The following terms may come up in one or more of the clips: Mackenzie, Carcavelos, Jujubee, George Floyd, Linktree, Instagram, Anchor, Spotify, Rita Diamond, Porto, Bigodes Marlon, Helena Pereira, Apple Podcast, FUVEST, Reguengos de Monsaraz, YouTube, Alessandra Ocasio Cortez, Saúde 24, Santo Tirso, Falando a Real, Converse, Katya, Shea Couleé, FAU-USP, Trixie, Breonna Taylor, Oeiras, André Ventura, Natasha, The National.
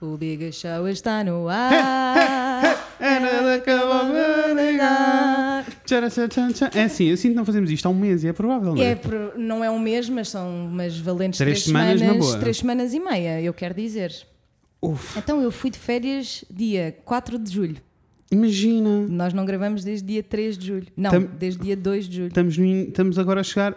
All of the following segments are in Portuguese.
O Big Show está no ar. É assim, eu sinto que não fazemos isto há um mês e é provável, não é? Não é um mês, mas são umas valentes 3 semanas, na boa. 3 semanas e meia, eu quero dizer. Uf. Então eu fui de férias dia 4 de julho. Imagina. Nós não gravamos desde dia 3 de julho. Não, desde dia 2 de julho. Estamos agora a chegar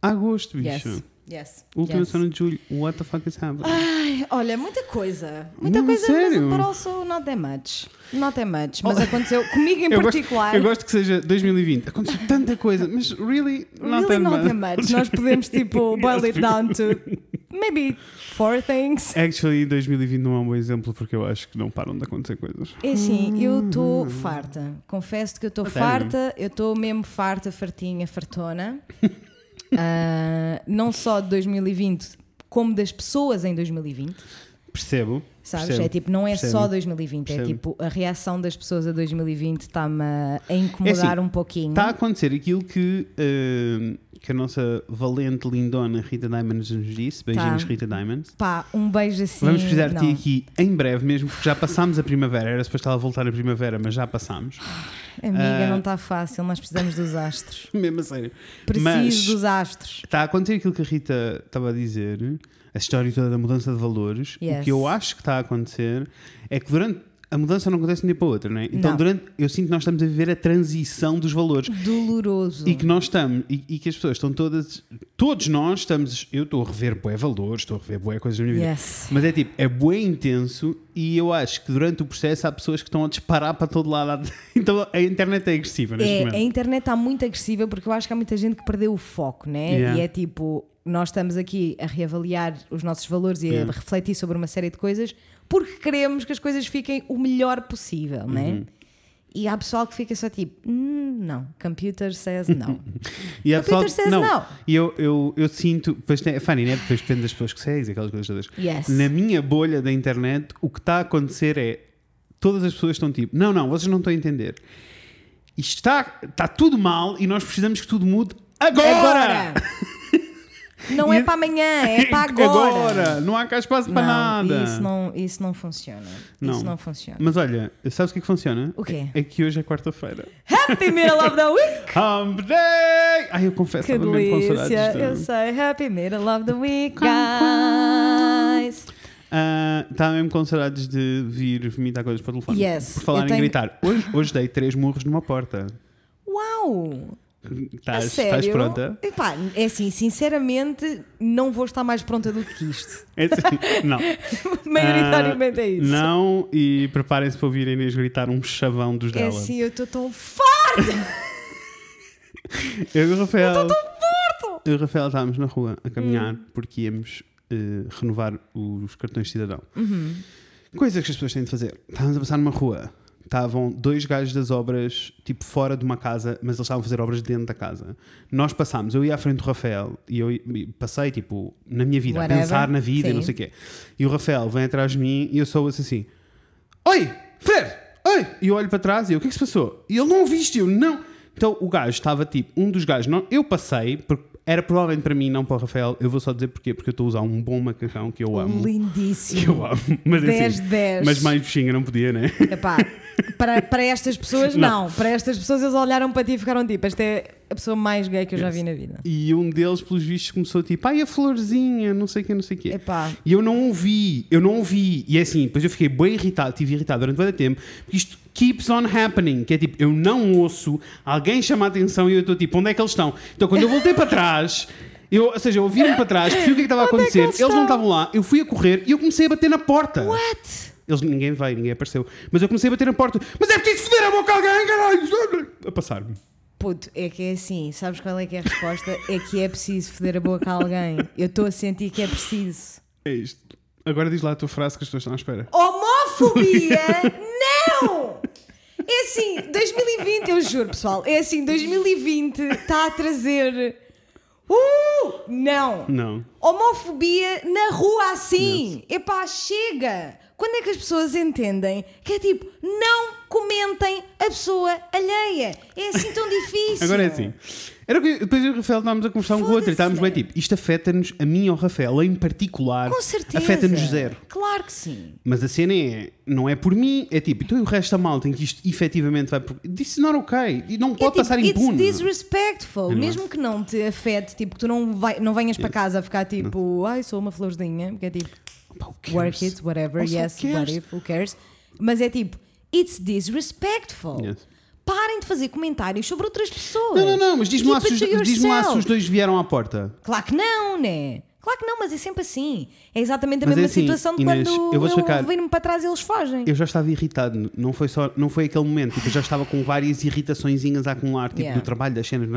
a agosto, bicho. Yes. Última semana de julho. What the fuck is happening? Ai, olha, muita coisa. Muita coisa, sério? Mas also not that much. Not that much. Mas aconteceu comigo em particular. Eu gosto que seja 2020. Aconteceu tanta coisa, mas really not, really that, not much. That much. Nós podemos tipo boil it down to maybe 4 things. Actually, 2020 não é um bom exemplo porque eu acho que não param de acontecer coisas. É assim, eu estou farta. Confesso que eu estou farta. Eu estou mesmo farta, fartinha, fartona. Não só de 2020 como das pessoas em 2020. Percebo. Sabes? Percebo, é tipo, não é percebo, só 2020, percebo. É tipo a reação das pessoas a 2020 está-me a incomodar, é assim, um pouquinho. Está a acontecer aquilo que a nossa valente lindona Rita Diamond nos disse. Beijinhos, tá. Rita Diamond. Pá, um beijo assim. Vamos precisar-te aqui em breve mesmo, porque já passámos a primavera. Era suposto ela voltar a primavera, mas já passámos. Amiga, não está fácil, nós precisamos dos astros. Mesmo a sério. Preciso dos astros. Está a acontecer aquilo que a Rita estava a dizer, a história toda da mudança de valores. Yes. O que eu acho que está a acontecer é que durante a mudança não acontece de um dia para o outro, não é? Então não. Eu sinto que nós estamos a viver a transição dos valores. Doloroso. E que nós estamos, e que as pessoas estão todas, todos nós estamos, eu estou a rever bué valores, estou a rever bué coisas na minha vida. Yes. Mas é tipo, é bué intenso e eu acho que durante o processo há pessoas que estão a disparar para todo lado. Então a internet é agressiva neste momento. A internet está muito agressiva porque eu acho que há muita gente que perdeu o foco, não é? Yeah. E é tipo, nós estamos aqui a reavaliar os nossos valores e a refletir sobre uma série de coisas porque queremos que as coisas fiquem o melhor possível, não é? E há pessoal que fica só tipo, não, computer says não. E há computer says não. E eu sinto, pois é funny, né? Depois depende das pessoas que segues e aquelas coisas todas. Yes. Na minha bolha da internet, o que está a acontecer é todas as pessoas estão tipo, não, vocês não estão a entender. Isto está tudo mal e nós precisamos que tudo mude agora! Não é para amanhã, é para agora. Não há cá espaço para nada. Isso não funciona. Não. Isso não funciona. Mas olha, sabes o que é que funciona? O quê? É que hoje é quarta-feira. Happy Middle of the Week! Hump Day! Ai, eu confesso, estava mesmo com saudades. Eu sei, Happy Middle of the Week, guys! Estava mesmo com saudades de vir vomitar coisas para o telefone. Yes. Por falar em gritar. Hoje dei 3 murros numa porta. Uau! Estás pronta? Epá, é assim, sinceramente não vou estar mais pronta do que isto. É assim, não. Maioritariamente é isso. Não, e preparem-se para ouvir a Inês gritar um chavão dos dela. É assim, eu estou tão farta. Eu e o Rafael estávamos na rua a caminhar porque íamos renovar os cartões de cidadão. Coisas que as pessoas têm de fazer. Estávamos a passar numa rua. Estavam 2 gajos das obras, tipo fora de uma casa, mas eles estavam a fazer obras dentro da casa. Nós passámos, eu ia à frente do Rafael e eu passei, tipo, na minha vida, whatever, a pensar na vida e não sei o quê. E o Rafael vem atrás de mim e eu sou assim: Oi, Fer! Oi! E eu olho para trás e eu: O que é que se passou? E ele: Não ouviste, eu não. Então o gajo estava tipo, um dos gajos, não, eu passei, era provavelmente para mim, não para o Rafael, eu vou só dizer porquê, porque eu estou a usar um bom macacão que eu amo. Lindíssimo. Que eu amo. Mas 10, assim, 10. Mas mais bichinha não podia, né? Epá, para estas pessoas não. Para estas pessoas eles olharam para ti e ficaram tipo, esta é a pessoa mais gay que eu já vi na vida. E um deles, pelos vistos, começou tipo, ai a florzinha, não sei o quê. Epá. E eu não ouvi. E é assim, depois eu fiquei bem irritado, estive irritado durante muito tempo, porque isto keeps on happening, que é tipo, eu não ouço, alguém chama a atenção e eu estou tipo, onde é que eles estão? Então quando eu voltei para trás, ou seja, eu ouvi-me para trás, vi o que é que estava a acontecer, eles não estavam lá, eu fui a correr e eu comecei a bater na porta. What? Ninguém veio, ninguém apareceu, mas eu comecei a bater na porta, mas é preciso foder a boca a alguém, caralho! A passar-me. Puto, é que é assim, sabes qual é que é a resposta? É que é preciso foder a boca a alguém. Eu estou a sentir que é preciso. É isto. Agora diz lá a tua frase que as pessoas estão à espera. Homofobia? Não! É assim, 2020, eu juro, pessoal, 2020 está a trazer... Não! Homofobia na rua assim! Yes. Epá, chega! Quando é que as pessoas entendem que é tipo, não comentem a pessoa alheia. É assim tão difícil. Agora é assim. Era que depois eu e o Rafael estávamos a conversar um com o outro e estávamos bem tipo, isto afeta-nos, a mim ou ao Rafael em particular. Com certeza. Afeta-nos zero. Claro que sim. Mas a cena é, não é por mim, é tipo, então e o resto da malta em que isto efetivamente vai... This is not okay. E não pode passar impune. It's disrespectful. Não. Mesmo que não te afete, tipo, que tu não venhas para casa a ficar tipo, não. Ai, sou uma florzinha, porque é tipo, work it, whatever, also yes, what if, who cares. Mas é tipo, it's disrespectful. Yes. Parem de fazer comentários sobre outras pessoas. Não, mas diz-me lá se os dois vieram à porta. Claro que não, né? Claro que não, mas é sempre assim. É exatamente a mesma situação de Inês, quando eu viro-me para trás e eles fogem. Eu já estava irritado, não foi aquele momento. Tipo, eu já estava com várias irritaçõezinhas a acumular, tipo, do trabalho, das cenas.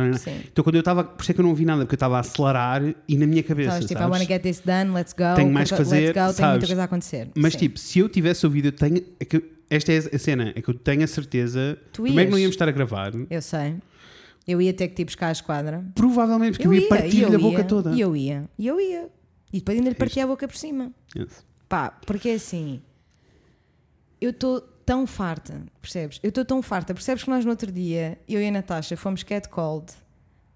Então quando eu estava, por isso é que eu não ouvi nada, porque eu estava a acelerar e na minha cabeça, sabes? Tipo, I wanna get this done, let's go. Tenho mais que fazer, let's go, tenho muita coisa a acontecer. Mas sim. Tipo, se eu tivesse ouvido, esta é a cena, é que eu tenho a certeza. Como é que não íamos estar a gravar? Eu sei. Eu ia ter que te ir buscar à esquadra. Provavelmente, porque eu ia partir-lhe a boca toda. E eu ia. E depois ainda lhe partia a boca por cima. Yes. Pá, porque é assim. Eu estou tão farta, percebes? Que nós no outro dia, eu e a Natasha, fomos catcalled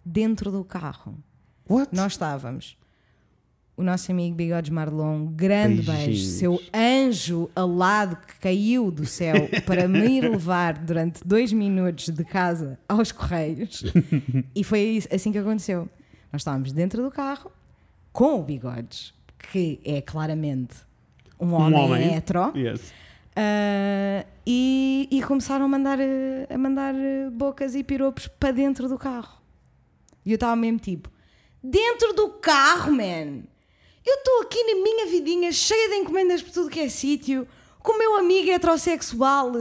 dentro do carro. What? Nós estávamos. O nosso amigo Bigodes Marlon, grande beijo, seu anjo alado que caiu do céu para me levar durante 2 minutos de casa aos Correios. E foi assim que aconteceu. Nós estávamos dentro do carro com o Bigodes, que é claramente um homem hetero. Yes. E começaram a mandar bocas e piropos para dentro do carro. E eu estava mesmo tipo, dentro do carro, man! Eu estou aqui na minha vidinha, cheia de encomendas por tudo que é sítio, com o meu amigo heterossexual,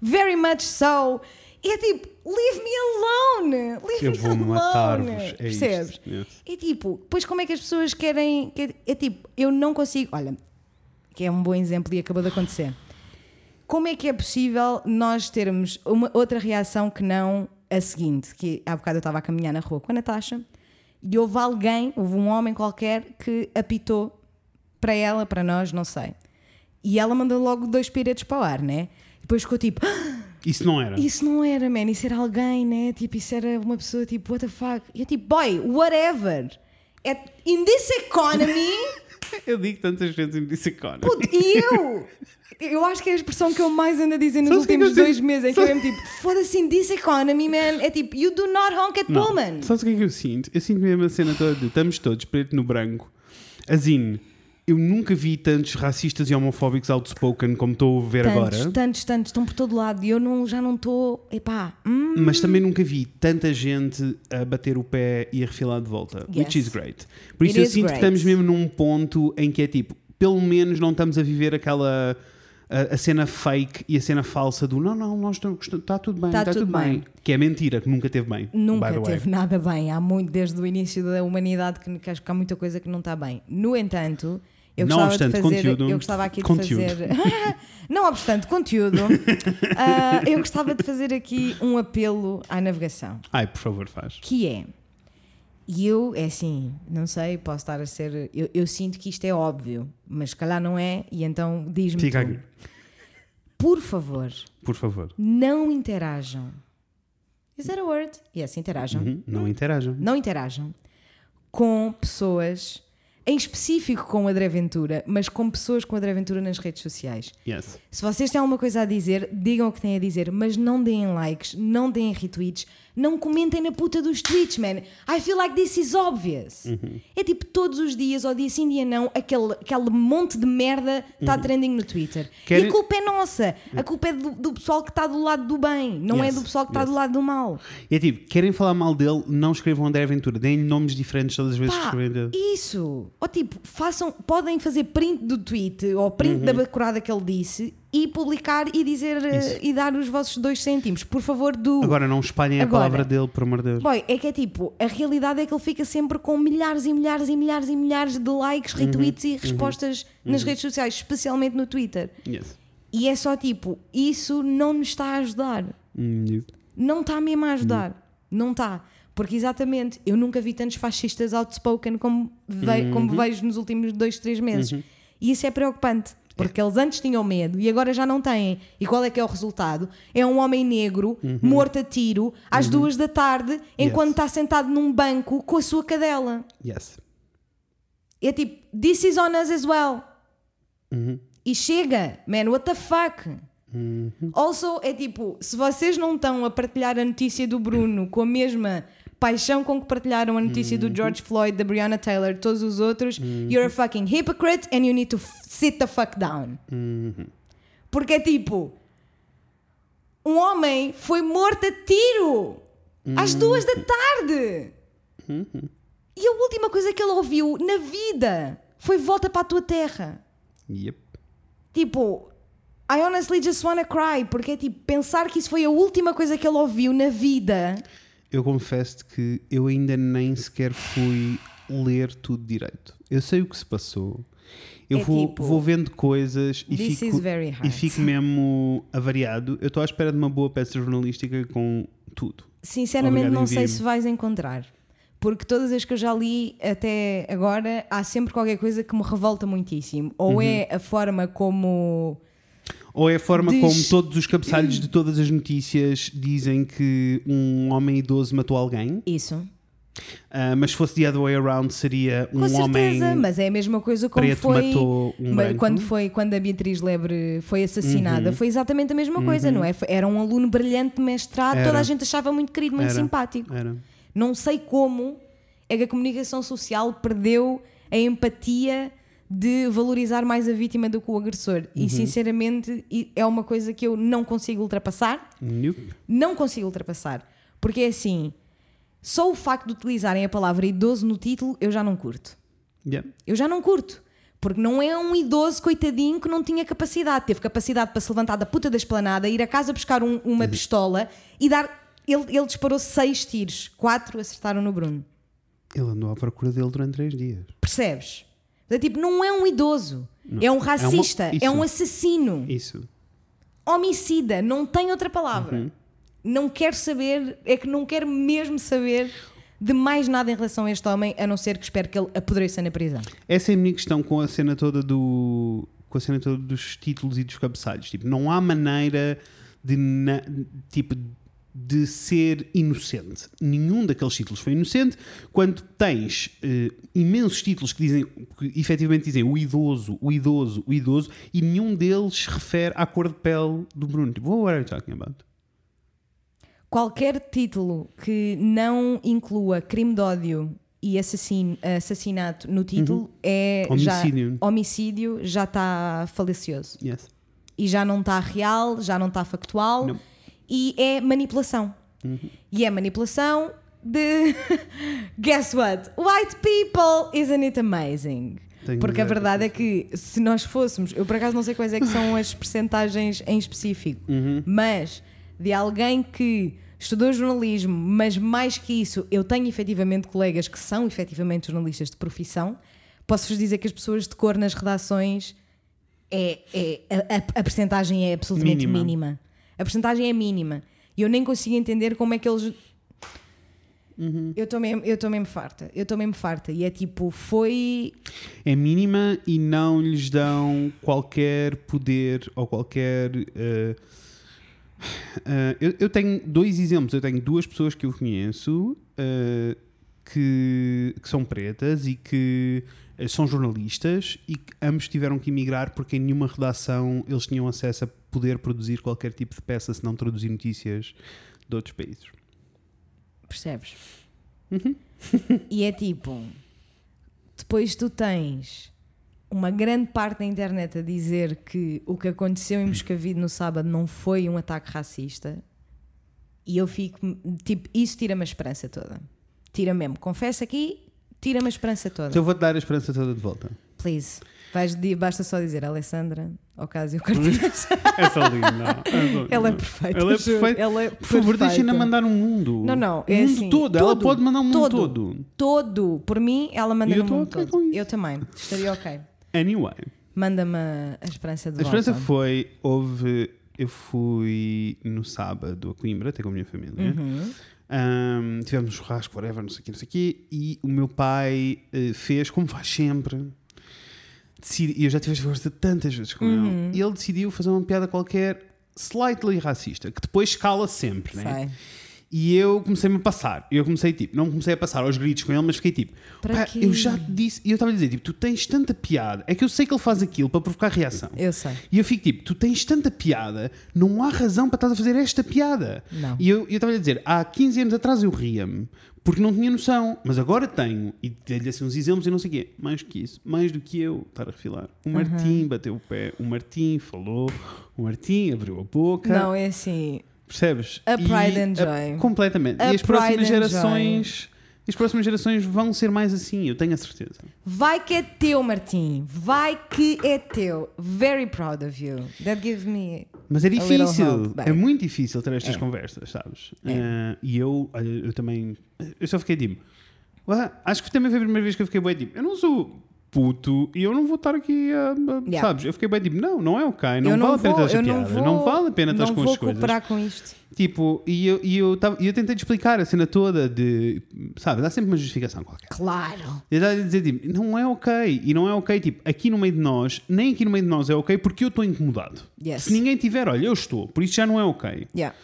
very much so, e é tipo, leave me alone, eu vou matar-vos, percebes? É isto. E tipo, pois como é que as pessoas querem, é tipo, eu não consigo, olha, que é um bom exemplo e acabou de acontecer, como é que é possível nós termos uma outra reação que não a seguinte, que há bocado eu estava a caminhar na rua com a Natasha, e houve um homem qualquer que apitou para ela, para nós, não sei. E ela mandou logo 2 piretes para o ar, né? E depois ficou tipo... Isso não era, man. Isso era alguém, né? Tipo, isso era uma pessoa tipo, what the fuck? E eu tipo, boy, whatever. In this economy... Eu digo tantas vezes in this economy. Puto, eu acho que é a expressão que eu mais ando a dizer nos últimos 2 meses. É que eu mesmo tipo, foda-se, in this economy, man. É tipo, you do not honk at woman. Sabes o que é que eu sinto? Eu sinto mesmo a cena toda de estamos todos preto no branco. Assim, eu nunca vi tantos racistas e homofóbicos outspoken como estou a ver agora. Tantos, estão por todo lado. E eu já não estou, epá. Mas também nunca vi tanta gente a bater o pé e a refilar de volta. Yes. Which is great. Por isso eu sinto que estamos mesmo num ponto em que é tipo, pelo menos não estamos a viver aquela... A cena fake e a cena falsa do nós está tudo bem, está tudo bem. Que é mentira, que nunca teve bem. Nunca teve nada bem. Há muito, desde o início da humanidade, que acho que há muita coisa que não está bem. No entanto, eu gostava de fazer aqui um apelo à navegação. Ai, por favor, faz. Que é... E eu, é assim, não sei, posso estar a ser... Eu sinto que isto é óbvio, mas se calhar não é, e então diz-me fica tu. Aqui. Por favor. Não interajam. Is that a word? Yes, interajam. Uhum. Não interajam. Com pessoas, em específico com a André Ventura, mas com pessoas com a André Ventura nas redes sociais. Yes. Se vocês têm alguma coisa a dizer, digam o que têm a dizer, mas não deem likes, não deem retweets, não comentem na puta dos tweets, man. I feel like this is obvious. Uhum. É tipo todos os dias, ou dia sim, dia não, aquele monte de merda está trending no Twitter. E a culpa é nossa. A culpa é do pessoal que está do lado do bem, não é do pessoal que está do lado do mal. E é tipo, querem falar mal dele, não escrevam André Ventura, deem nomes diferentes todas as vezes que escrevem dele. Isso! Ou tipo, podem fazer print do tweet ou print da bacurada que ele disse e publicar e dizer e dar os vossos 2 cêntimos, por favor. Agora não espalhem a palavra dele, por amor de Deus. Boy, é que é tipo, a realidade é que ele fica sempre com milhares e milhares e milhares e milhares de likes, retweets e respostas nas redes sociais, especialmente no Twitter. Yes. E é só tipo, isso não nos está a ajudar. Não está mesmo a ajudar. Não está. Porque exatamente, eu nunca vi tantos fascistas outspoken como vejo nos últimos 2-3 meses. E isso é preocupante. porque eles antes tinham medo e agora já não têm. E qual é que é o resultado? É um homem negro, morto a tiro, às 2 da tarde, enquanto está sentado num banco com a sua cadela. É tipo, this is on us as well. E chega, man, what the fuck? Also, é tipo, se vocês não estão a partilhar a notícia do Bruno com a mesma paixão com que partilharam a notícia do George Floyd, da Breonna Taylor, de todos os outros, you're a fucking hypocrite and you need to sit the fuck down. Porque é tipo, um homem foi morto a tiro às 2 da tarde e a última coisa que ele ouviu na vida foi volta para a tua terra. Tipo, I honestly just wanna cry, porque é tipo, pensar que isso foi a última coisa que ele ouviu na vida. Eu confesso que eu ainda nem sequer fui ler tudo direito. Eu sei o que se passou. Eu vou vendo coisas e fico mesmo avariado. Eu estou à espera de uma boa peça jornalística com tudo. Sinceramente, não sei se vais encontrar. Porque todas as que eu já li até agora, há sempre qualquer coisa que me revolta muitíssimo. Ou é a forma como... Ou é a forma como todos os cabeçalhos de todas as notícias dizem que um homem idoso matou alguém. Mas se fosse the other way around seria um homem... Com certeza, homem, mas é a mesma coisa como foi matou um branco. Quando a Beatriz Lebre foi assassinada, foi exatamente a mesma coisa, não é? Era um aluno brilhante de mestrado, toda a gente achava muito querido, muito simpático. Não sei como é que a comunicação social perdeu a empatia de valorizar mais a vítima do que o agressor. E sinceramente é uma coisa que eu não consigo ultrapassar. Não consigo ultrapassar. Porque é assim, só o facto de utilizarem a palavra idoso no título eu já não curto. Eu já não curto. Porque não é um idoso coitadinho que não tinha capacidade. Teve capacidade para se levantar da puta da esplanada, ir a casa buscar uma pistola e dar... Ele disparou 6 tiros, 4 acertaram no Bruno. Ele andou à procura dele durante 3 dias. Percebes? É tipo, não é um idoso, não. É um racista, é um assassino. Homicida, não tem outra palavra. Não quero saber, é que não quero mesmo saber de mais nada em relação a este homem, a não ser que espero que ele apodreça na prisão. Essa é a minha questão com a cena toda dos títulos e dos cabeçalhos. Tipo, não há maneira de ser inocente. Nenhum daqueles títulos foi inocente. Quando tens imensos títulos que efetivamente dizem o idoso, e nenhum deles refere à cor de pele do Bruno. Tipo, what are you talking about? Qualquer título que não inclua crime de ódio e assassinato no título é homicídio, já está falecioso. E já não está real, já não está factual. Não. E é manipulação. E é manipulação de... Guess what? White people, isn't it amazing? Porque a verdade é que se nós fôssemos... Eu por acaso não sei quais é que são as percentagens em específico. Mas de alguém que estudou jornalismo, mas mais que isso, eu tenho efetivamente colegas que são efetivamente jornalistas de profissão. Posso-vos dizer que as pessoas de cor nas redações... a percentagem é absolutamente mínima. A porcentagem é mínima. E eu nem consigo entender como é que eles... Eu estou mesmo farta. E é tipo, foi... É mínima e não lhes dão qualquer poder ou qualquer... eu tenho 2 exemplos. Eu tenho 2 pessoas que eu conheço que são pretas e que são jornalistas e que ambos tiveram que emigrar porque em nenhuma redação eles tinham acesso a poder produzir qualquer tipo de peça se não traduzir notícias de outros países. Percebes? E é tipo, depois tu tens uma grande parte da internet a dizer que o que aconteceu em Moscavide no sábado não foi um ataque racista, e eu fico tipo, isso tira-me a esperança toda. Tira mesmo, confesso aqui, tira-me a esperança toda. Então eu vou-te dar a esperança toda de volta. Please. Basta só dizer Alessandra Ocasio Cortez. Essa linda. Ela é perfeita. Por favor, deixem-na mandar um mundo. Não. É o mundo assim, todo. Ela pode mandar um mundo todo. Todo. Por mim, ela manda no mundo todo. Com isso. Eu também. Estaria ok. Anyway. Manda-me a esperança de volta. A esperança foi... Eu fui no sábado a Coimbra, até com a minha família. Tivemos um churrasco, whatever, não sei o quê. E o meu pai fez, como faz sempre... e eu já tive esta conversa tantas vezes com ele, e ele decidiu fazer uma piada qualquer slightly racista, que depois escala sempre, né? E eu comecei-me a passar. Eu comecei, tipo, não comecei a passar aos gritos com ele, mas fiquei tipo, pá, eu já te disse. E eu estava a dizer, tipo, tu tens tanta piada. É que eu sei que ele faz aquilo para provocar reação. Eu sei. E eu fico tipo, tu tens tanta piada, não há razão para estás a fazer esta piada. Não. E eu estava a dizer, há 15 anos atrás eu ria-me porque não tinha noção, mas agora tenho. E dei-lhe assim uns exemplos e não sei o quê. Mais que isso, mais do que eu estar a refilar. O Martim bateu o pé, o Martim falou, o Martim abriu a boca. Não, é assim... Percebes? A pride and joy. Completamente. E as próximas gerações vão ser mais assim, eu tenho a certeza. Vai que é teu, Martim. Vai que é teu. Very proud of you. That gives me. Mas é difícil. É muito difícil ter estas conversas, sabes? É. E eu também. Eu só fiquei tipo. Acho que também foi a primeira vez que eu fiquei bem tipo. Eu não sou puto e eu não vou estar aqui a. Sabes? Eu fiquei bem tipo, não é ok, não vale a pena estás com estas coisas. Não vou cooperar com isto. Tipo, e eu tentei te explicar a cena toda de. Sabes? Há sempre uma justificação qualquer. Claro! Eu estava a dizer tipo, não é ok. E não é ok, tipo, aqui no meio de nós, nem aqui no meio de nós é ok porque eu estou incomodado. Yes. Se ninguém tiver, olha, eu estou, por isso já não é ok. Yeah.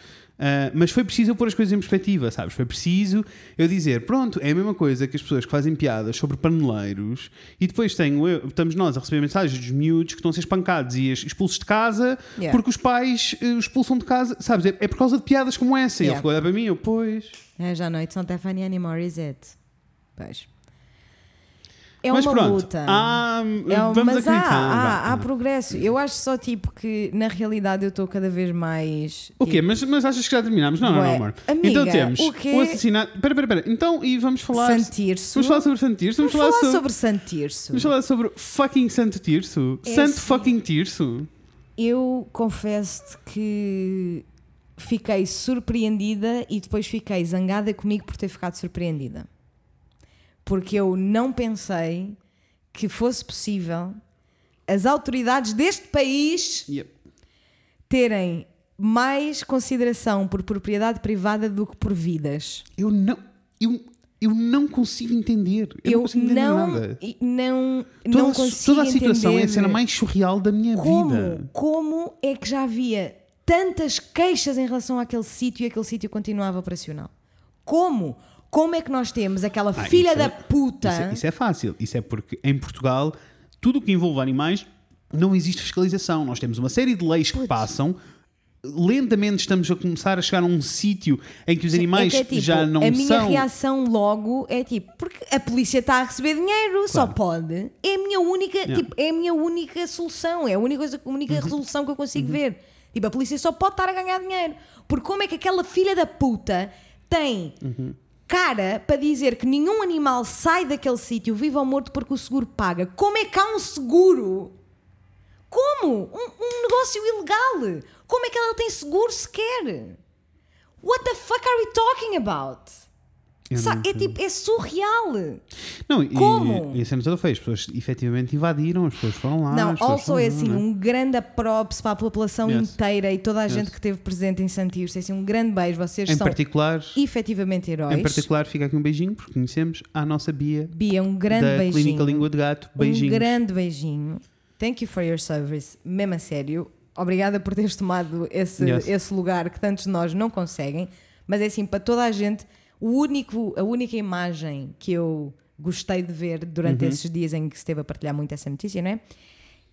Mas foi preciso eu pôr as coisas em perspectiva, sabes? Foi preciso eu dizer, pronto, é a mesma coisa que as pessoas que fazem piadas sobre paneleiros e depois estamos nós a receber mensagens dos miúdos que estão a ser espancados e expulsos de casa porque os pais expulsam de casa, sabes? É por causa de piadas como essa. E ele ficou a olhar para mim, eu, pois... É, já não, it's not that funny anymore, is it? Pois... É uma luta. Mas há progresso. Eu acho só tipo que na realidade eu estou cada vez mais. Tipo... O quê? Mas achas que já terminámos? Não, amor. Amiga, então temos o assassinato. Espera. Então, e vamos falar. Santo Tirso. Vamos falar sobre Santo Tirso. Vamos falar sobre Santo Tirso. Vamos falar sobre fucking Santo Tirso. É Santo assim, fucking Tirso. Eu confesso-te que fiquei surpreendida e depois fiquei zangada comigo por ter ficado surpreendida. Porque eu não pensei que fosse possível as autoridades deste país terem mais consideração por propriedade privada do que por vidas. Eu não consigo entender. Eu não consigo entender nada. Toda a situação é a cena mais surreal da minha vida. Como é que já havia tantas queixas em relação àquele sítio e aquele sítio continuava operacional? Como? Como é que nós temos aquela filha da puta? Isso é fácil. Isso é porque em Portugal, tudo o que envolve animais, não existe fiscalização. Nós temos uma série de leis que passam. Lentamente estamos a começar a chegar a um sítio em que os animais já não são... A minha reação logo é tipo, porque a polícia está a receber dinheiro, só pode. É a minha única, é a minha única solução. É a única resolução que eu consigo ver. Tipo, a polícia só pode estar a ganhar dinheiro. Porque como é que aquela filha da puta tem... cara para dizer que nenhum animal sai daquele sítio vivo ou morto porque o seguro paga? Como é que há um seguro? Como? Um negócio ilegal? Como é que ela tem seguro sequer? What the fuck are we talking about? É surreal. Não, como? E a cena toda foi, as pessoas efetivamente invadiram, as pessoas foram lá. Não, also é assim, um grande props para a população inteira e toda a gente que esteve presente em Santo Tirso. É assim, um grande beijo, vocês são efetivamente heróis. Em particular, fica aqui um beijinho, porque conhecemos a nossa Bia. Bia, um grande beijinho. Da Clínica Língua de Gato, beijinhos. Um grande beijinho. Thank you for your service, mesmo a sério. Obrigada por teres tomado esse lugar que tantos de nós não conseguem. Mas é assim, para toda a gente... A única imagem que eu gostei de ver durante esses dias em que se esteve a partilhar muito essa notícia, não é?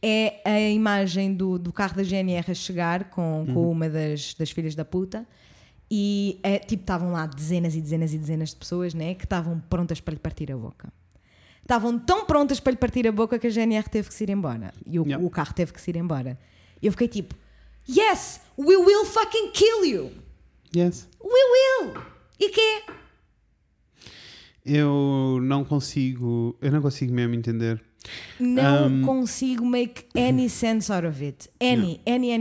É a imagem do carro da GNR a chegar com uma das filhas da puta e estavam lá dezenas e dezenas e dezenas de pessoas, não é? Que estavam prontas para lhe partir a boca. Estavam tão prontas para lhe partir a boca que a GNR teve que se ir embora e o carro teve que se ir embora. Eu fiquei tipo, yes, we will fucking kill you. Yes. We will. E quê? Eu não consigo mesmo entender. Não consigo make any sense out of it. Any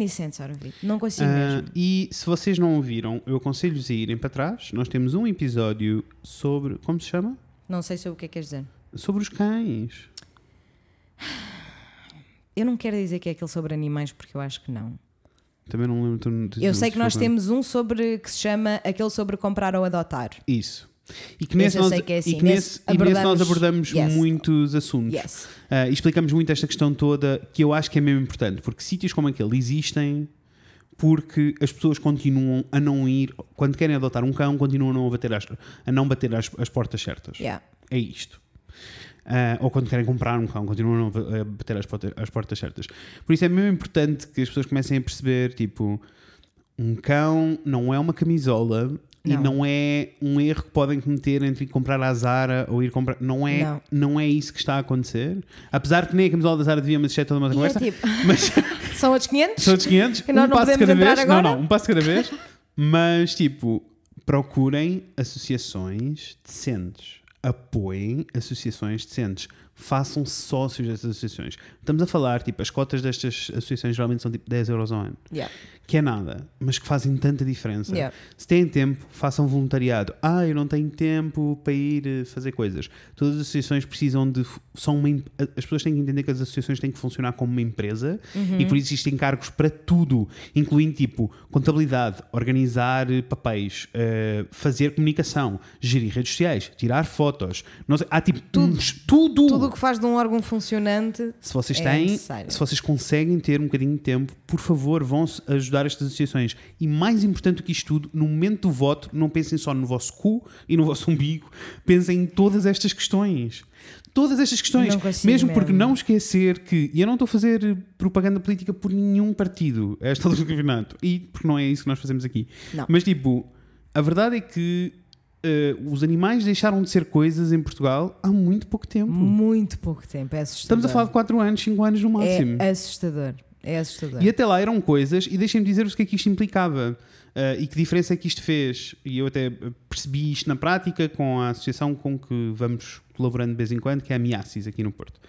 sense out of it. Não consigo mesmo. E se vocês não ouviram, eu aconselho-vos a irem para trás. Nós temos um episódio sobre... Como se chama? Não sei sobre o que é que queres dizer. Sobre os cães. Eu não quero dizer que é aquele sobre animais porque eu acho que não. Também não lembro. Eu sei que nós temos um sobre que se chama aquele sobre comprar ou adotar. Isso. E que nesse nós abordamos muitos assuntos e explicamos muito esta questão toda, que eu acho que é mesmo importante, porque sítios como aquele existem porque as pessoas continuam a não ir, quando querem adotar um cão, continuam a não bater as portas certas. Yeah. É isto. Ou quando querem comprar um cão, continuam a bater as portas certas. Por isso é mesmo importante que as pessoas comecem a perceber, tipo, um cão não é uma camisola, não. E não é um erro que podem cometer entre ir comprar à Zara ou ir comprar... Não é isso que está a acontecer. Apesar que nem a camisola da Zara devia, mas isto é toda uma conversa. É tipo, mas... São outros 500? São outros 500. Que nós não podemos entrar agora. Não, um passo cada vez. Mas, tipo, procurem associações decentes. Apoiem associações decentes, façam-se sócios destas associações. Estamos a falar, tipo, as cotas destas associações geralmente são tipo 10 euros ao ano, que é nada, mas que fazem tanta diferença. Se têm tempo, façam voluntariado. Eu não tenho tempo para ir fazer coisas. Todas as associações precisam de... as pessoas têm que entender que as associações têm que funcionar como uma empresa, e por isso existem cargos para tudo, incluindo, tipo, contabilidade, organizar papéis, fazer comunicação, gerir redes sociais, tirar fotos, não sei, há tipo tudo o que faz de um órgão funcionante. Se vocês se vocês conseguem ter um bocadinho de tempo, por favor, vão ajudar estas associações. E mais importante do que isto tudo, no momento do voto, não pensem só no vosso cu e no vosso umbigo, pensem em todas estas questões. Mesmo porque não esquecer que... E eu não estou a fazer propaganda política por nenhum partido a esta altura do campeonato, e porque não é isso que nós fazemos aqui. Não. Mas, tipo, a verdade é que os animais deixaram de ser coisas em Portugal há muito pouco tempo. É assustador. Estamos a falar de 4 anos, 5 anos no máximo. É assustador. E até lá eram coisas, e deixem-me dizer-vos o que é que isto implicava, e que diferença é que isto fez. E eu até percebi isto na prática com a associação com que vamos colaborando de vez em quando, que é a Miassis, aqui no Porto.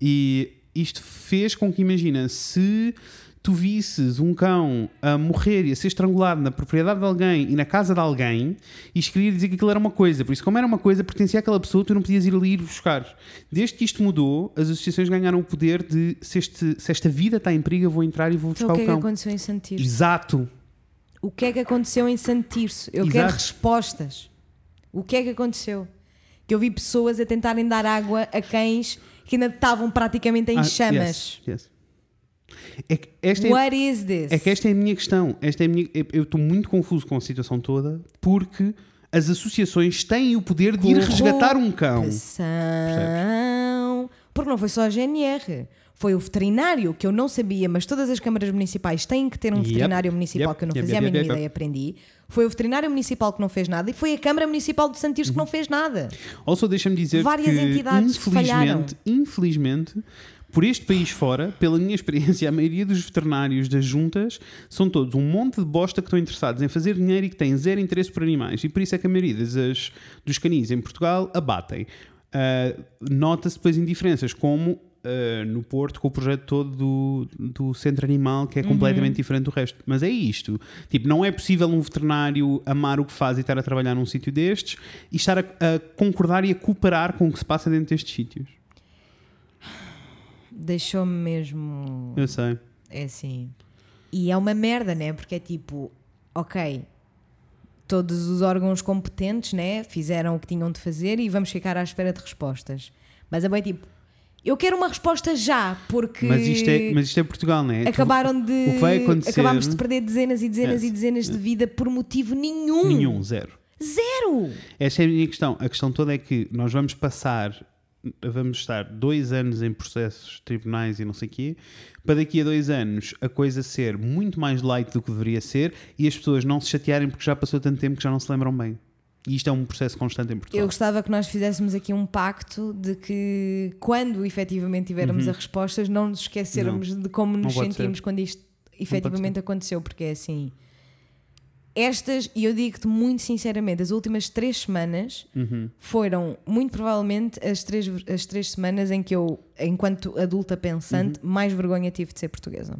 E isto fez com que, imagina, se tu visses um cão a morrer e a ser estrangulado na propriedade de alguém e na casa de alguém, isto queria dizer que aquilo era uma coisa. Por isso, como era uma coisa, pertencia àquela pessoa, tu não podias ir ali ir buscar. Desde que isto mudou, as associações ganharam o poder de se esta vida está em perigo, eu vou entrar e vou buscar o cão. O que é que aconteceu em Santo Tirso? Exato. O que é que aconteceu em Santo Tirso? Eu quero respostas. O que é que aconteceu? Que eu vi pessoas a tentarem dar água a cães que ainda estavam praticamente em chamas. Yes. É que what is this? É que esta é a minha questão. Eu estou muito confuso com a situação toda, porque as associações têm o poder de ir resgatar um cão. Percebes? Porque não foi só a GNR, foi o veterinário, que eu não sabia, mas todas as câmaras municipais têm que ter um veterinário municipal, que eu não fazia a mínima ideia, aprendi. Foi o veterinário municipal que não fez nada, e foi a Câmara Municipal de Santo Tirso que não fez nada. Also, deixa-me dizer várias entidades falharam. Infelizmente, por este país fora, pela minha experiência, a maioria dos veterinários das juntas são todos um monte de bosta que estão interessados em fazer dinheiro e que têm zero interesse por animais. E por isso é que a maioria dos canis em Portugal abatem. Nota-se depois indiferenças, como no Porto, com o projeto todo do centro animal, que é completamente diferente do resto. Mas é isto. Tipo, não é possível um veterinário amar o que faz e estar a trabalhar num sítio destes e estar a concordar e a cooperar com o que se passa dentro destes sítios. Deixou-me mesmo... Eu sei. É assim. E é uma merda, né? Porque é tipo, ok, todos os órgãos competentes, né, fizeram o que tinham de fazer e vamos ficar à espera de respostas. Mas é bem tipo, eu quero uma resposta já, porque... Mas isto é Portugal, não é? Acabaram de... O que vai acontecer... Acabámos de perder dezenas e dezenas e dezenas de vida por motivo nenhum. Nenhum, zero. Esta é a minha questão. A questão toda é que nós vamos estar 2 anos em processos, tribunais e não sei o quê, para daqui a 2 anos a coisa ser muito mais light do que deveria ser e as pessoas não se chatearem porque já passou tanto tempo que já não se lembram bem. E isto é um processo constante em Portugal. Eu gostava que nós fizéssemos aqui um pacto de que quando efetivamente tivermos as respostas não nos esquecermos de como nos sentimos quando isto efetivamente aconteceu, porque é assim... E eu digo-te muito sinceramente, as últimas 3 semanas foram, muito provavelmente, as três semanas em que eu, enquanto adulta pensante, mais vergonha tive de ser portuguesa.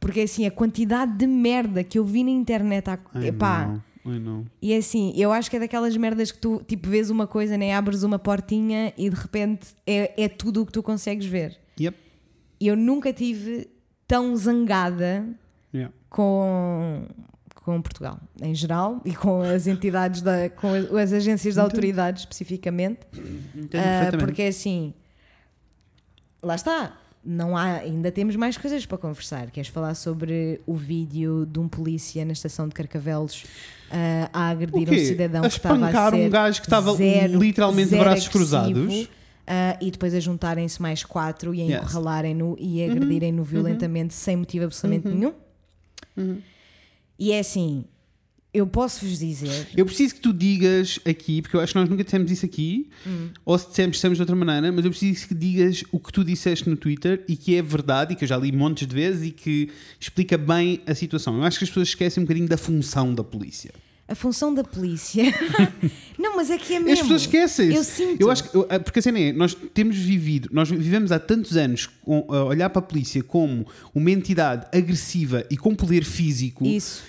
Porque, assim, a quantidade de merda que eu vi na internet... E, assim, eu acho que é daquelas merdas que tu, tipo, vês uma coisa, né, abres uma portinha e, de repente, é tudo o que tu consegues ver. Eu nunca tive tão zangada... Yeah. Com com Portugal em geral e com as entidades com as agências de autoridade especificamente. Entendo, porque assim, lá está, não há, ainda temos mais coisas para conversar. Queres falar sobre o vídeo de um polícia na estação de Carcavelos a agredir um cidadão que estava a espancar um gajo que estava literalmente de braços cruzados? E depois a juntarem-se mais 4 e a encurralarem-no e a agredirem-no violentamente sem motivo absolutamente nenhum. E é assim, eu posso-vos dizer... Eu preciso que tu digas aqui, porque eu acho que nós nunca dissemos isso aqui, ou se dissemos de outra maneira, mas eu preciso que digas o que tu disseste no Twitter e que é verdade e que eu já li montes de vezes e que explica bem a situação. Eu acho que as pessoas esquecem um bocadinho da função da polícia. A função da polícia. Não, mas é que é mesmo. As pessoas esquecem. Eu sinto. Eu acho que, porque assim é, nós vivemos há tantos anos a olhar para a polícia como uma entidade agressiva e com poder físico,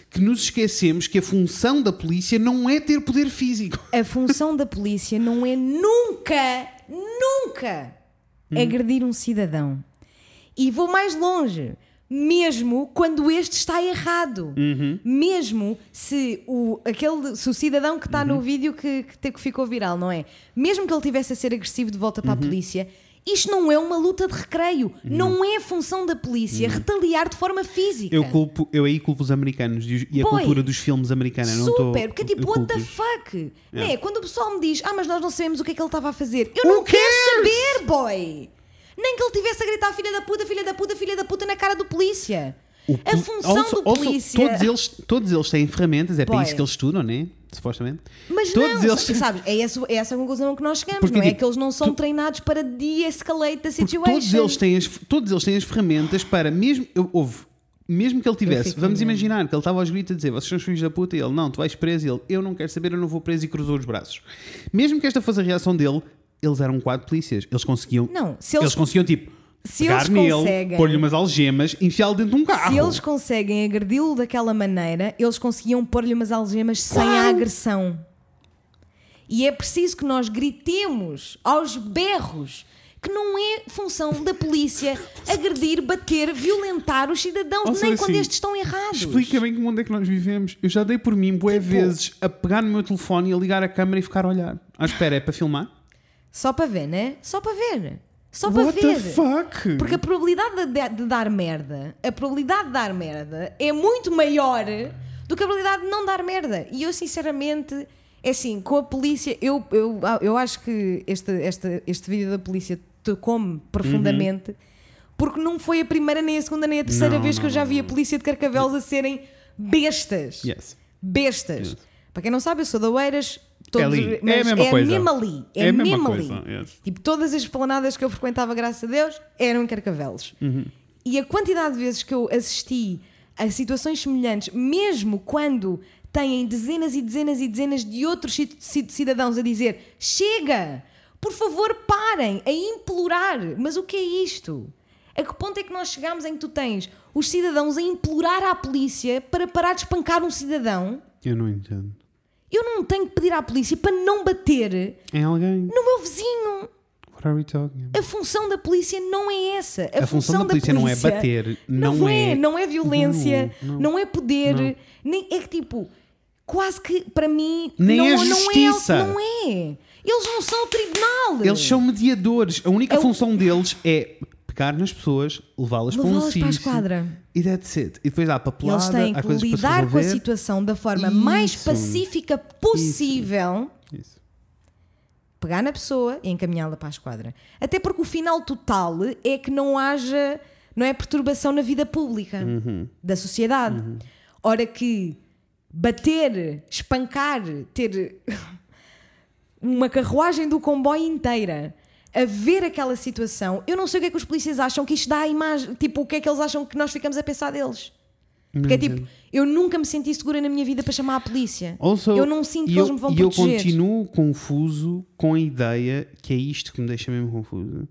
que nos esquecemos que a função da polícia não é ter poder físico. A função da polícia não é nunca agredir um cidadão. E vou mais longe. Mesmo quando este está errado, mesmo se se o cidadão que está no vídeo que ficou viral, não é? Mesmo que ele estivesse a ser agressivo de volta para a polícia, isto não é uma luta de recreio, não é função da polícia retaliar de forma física. Eu aí culpo os americanos e a cultura dos filmes americanos. Porque tipo, what the fuck? Yeah. Né? Quando o pessoal me diz, mas nós não sabemos o que é que ele estava a fazer, eu não quero saber, boy! Nem que ele estivesse a gritar filha da puta, filha da puta, filha da puta na cara do polícia. A função do polícia... Todos eles têm ferramentas, é para isso que eles estudam, não é? Supostamente. Mas todos não, sabes, é essa a conclusão que nós chegamos, porque, não é? Que eles não são treinados para de-escalate da situation. Todos eles têm as ferramentas para, mesmo que ele tivesse... Vamos imaginar que ele estava aos gritos a dizer vocês são filhos da puta e ele, não, tu vais preso, e ele, eu não quero saber, eu não vou preso, e cruzou os braços. Mesmo que esta fosse a reação dele... Eles eram 4 polícias. Eles conseguiam... Não, se eles conseguiam, tipo, pegar nele, pôr-lhe umas algemas, enfiá-lo dentro de um carro. Se eles conseguem agredi-lo daquela maneira, eles conseguiam pôr-lhe umas algemas sem a agressão. E é preciso que nós gritemos aos berros que não é função da polícia agredir, bater, violentar os cidadãos, nem assim, quando estes estão errados. Explica bem que mundo é que nós vivemos. Eu já dei por mim bué vezes a pegar no meu telefone e a ligar a câmera e ficar a olhar. Espera, é para filmar? Só para ver, né? What the fuck? Porque a probabilidade de dar merda é muito maior do que a probabilidade de não dar merda. E eu, sinceramente, é assim, com a polícia, eu acho que este vídeo da polícia tocou-me profundamente, porque não foi a primeira, nem a segunda, nem a terceira vez que eu já vi a polícia de Carcavelos a serem bestas. Bestas. Yes. Para quem não sabe, eu sou da Oeiras. É a mesma coisa. Yes. Tipo, todas as esplanadas que eu frequentava, graças a Deus, eram em Carcavelos. E a quantidade de vezes que eu assisti a situações semelhantes, mesmo quando têm dezenas e dezenas e dezenas de outros cidadãos a dizer chega, por favor parem, a implorar, mas o que é isto? A que ponto é que nós chegamos em que tu tens os cidadãos a implorar à polícia para parar de espancar um cidadão? Eu não entendo. Eu não tenho que pedir à polícia para não bater em alguém, no meu vizinho. What are we talking about? A função da polícia não é essa. A função da polícia não é bater, não é violência, não é poder, nem é que tipo, quase que para mim nem é justiça. Não é. Eles não são o tribunal. Eles são mediadores. A única função deles é pegar nas pessoas, levá-las para um sítio. E that's it. E depois há papelada, há coisas para se resolver. Eles têm que lidar com a situação da forma mais pacífica possível. Isso. Pegar na pessoa e encaminhá-la para a esquadra. Até porque o final total é que não haja, não é, perturbação na vida pública da sociedade. Ora que bater, espancar, ter uma carruagem do comboio inteira a ver aquela situação, eu não sei o que é que os polícias acham que isto dá a imagem, tipo, o que é que eles acham que nós ficamos a pensar deles. Porque é tipo, eu nunca me senti segura na minha vida para chamar a polícia. Eu não sinto que eles me vão proteger. E eu continuo confuso com a ideia, que é isto que me deixa mesmo confuso,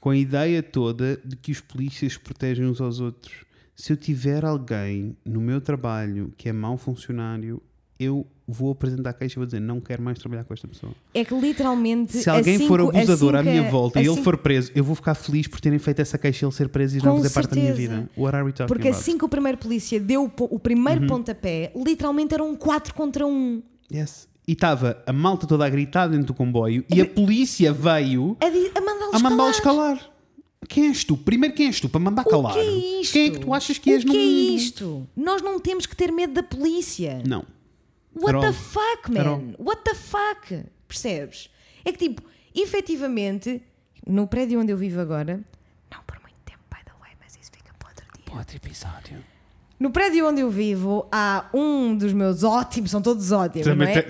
com a ideia toda de que os polícias protegem uns aos outros. Se eu tiver alguém no meu trabalho que é mau funcionário, eu vou apresentar a queixa e vou dizer, não quero mais trabalhar com esta pessoa. É que literalmente... Se alguém for abusador à minha volta e ele for preso, eu vou ficar feliz por terem feito essa queixa e ele ser preso e não fazer parte da minha vida. What are we talking about? Assim que o primeiro polícia deu o primeiro pontapé, literalmente eram 4-1. Yes. E estava a malta toda a gritar dentro do comboio e a polícia veio a mandá-los calar. Quem és tu? Primeiro, quem és tu para mandar calar? Que é isto? Quem é que tu achas que és no mundo? Que é isto? Nós não temos que ter medo da polícia. Não. What the fuck, man? What the fuck? Percebes? É que tipo, efetivamente, no prédio onde eu vivo agora, não por muito tempo, by the way, mas isso fica para outro dia. Para outro episódio. No prédio onde eu vivo, há um dos meus ótimos, são todos ótimos, também não é?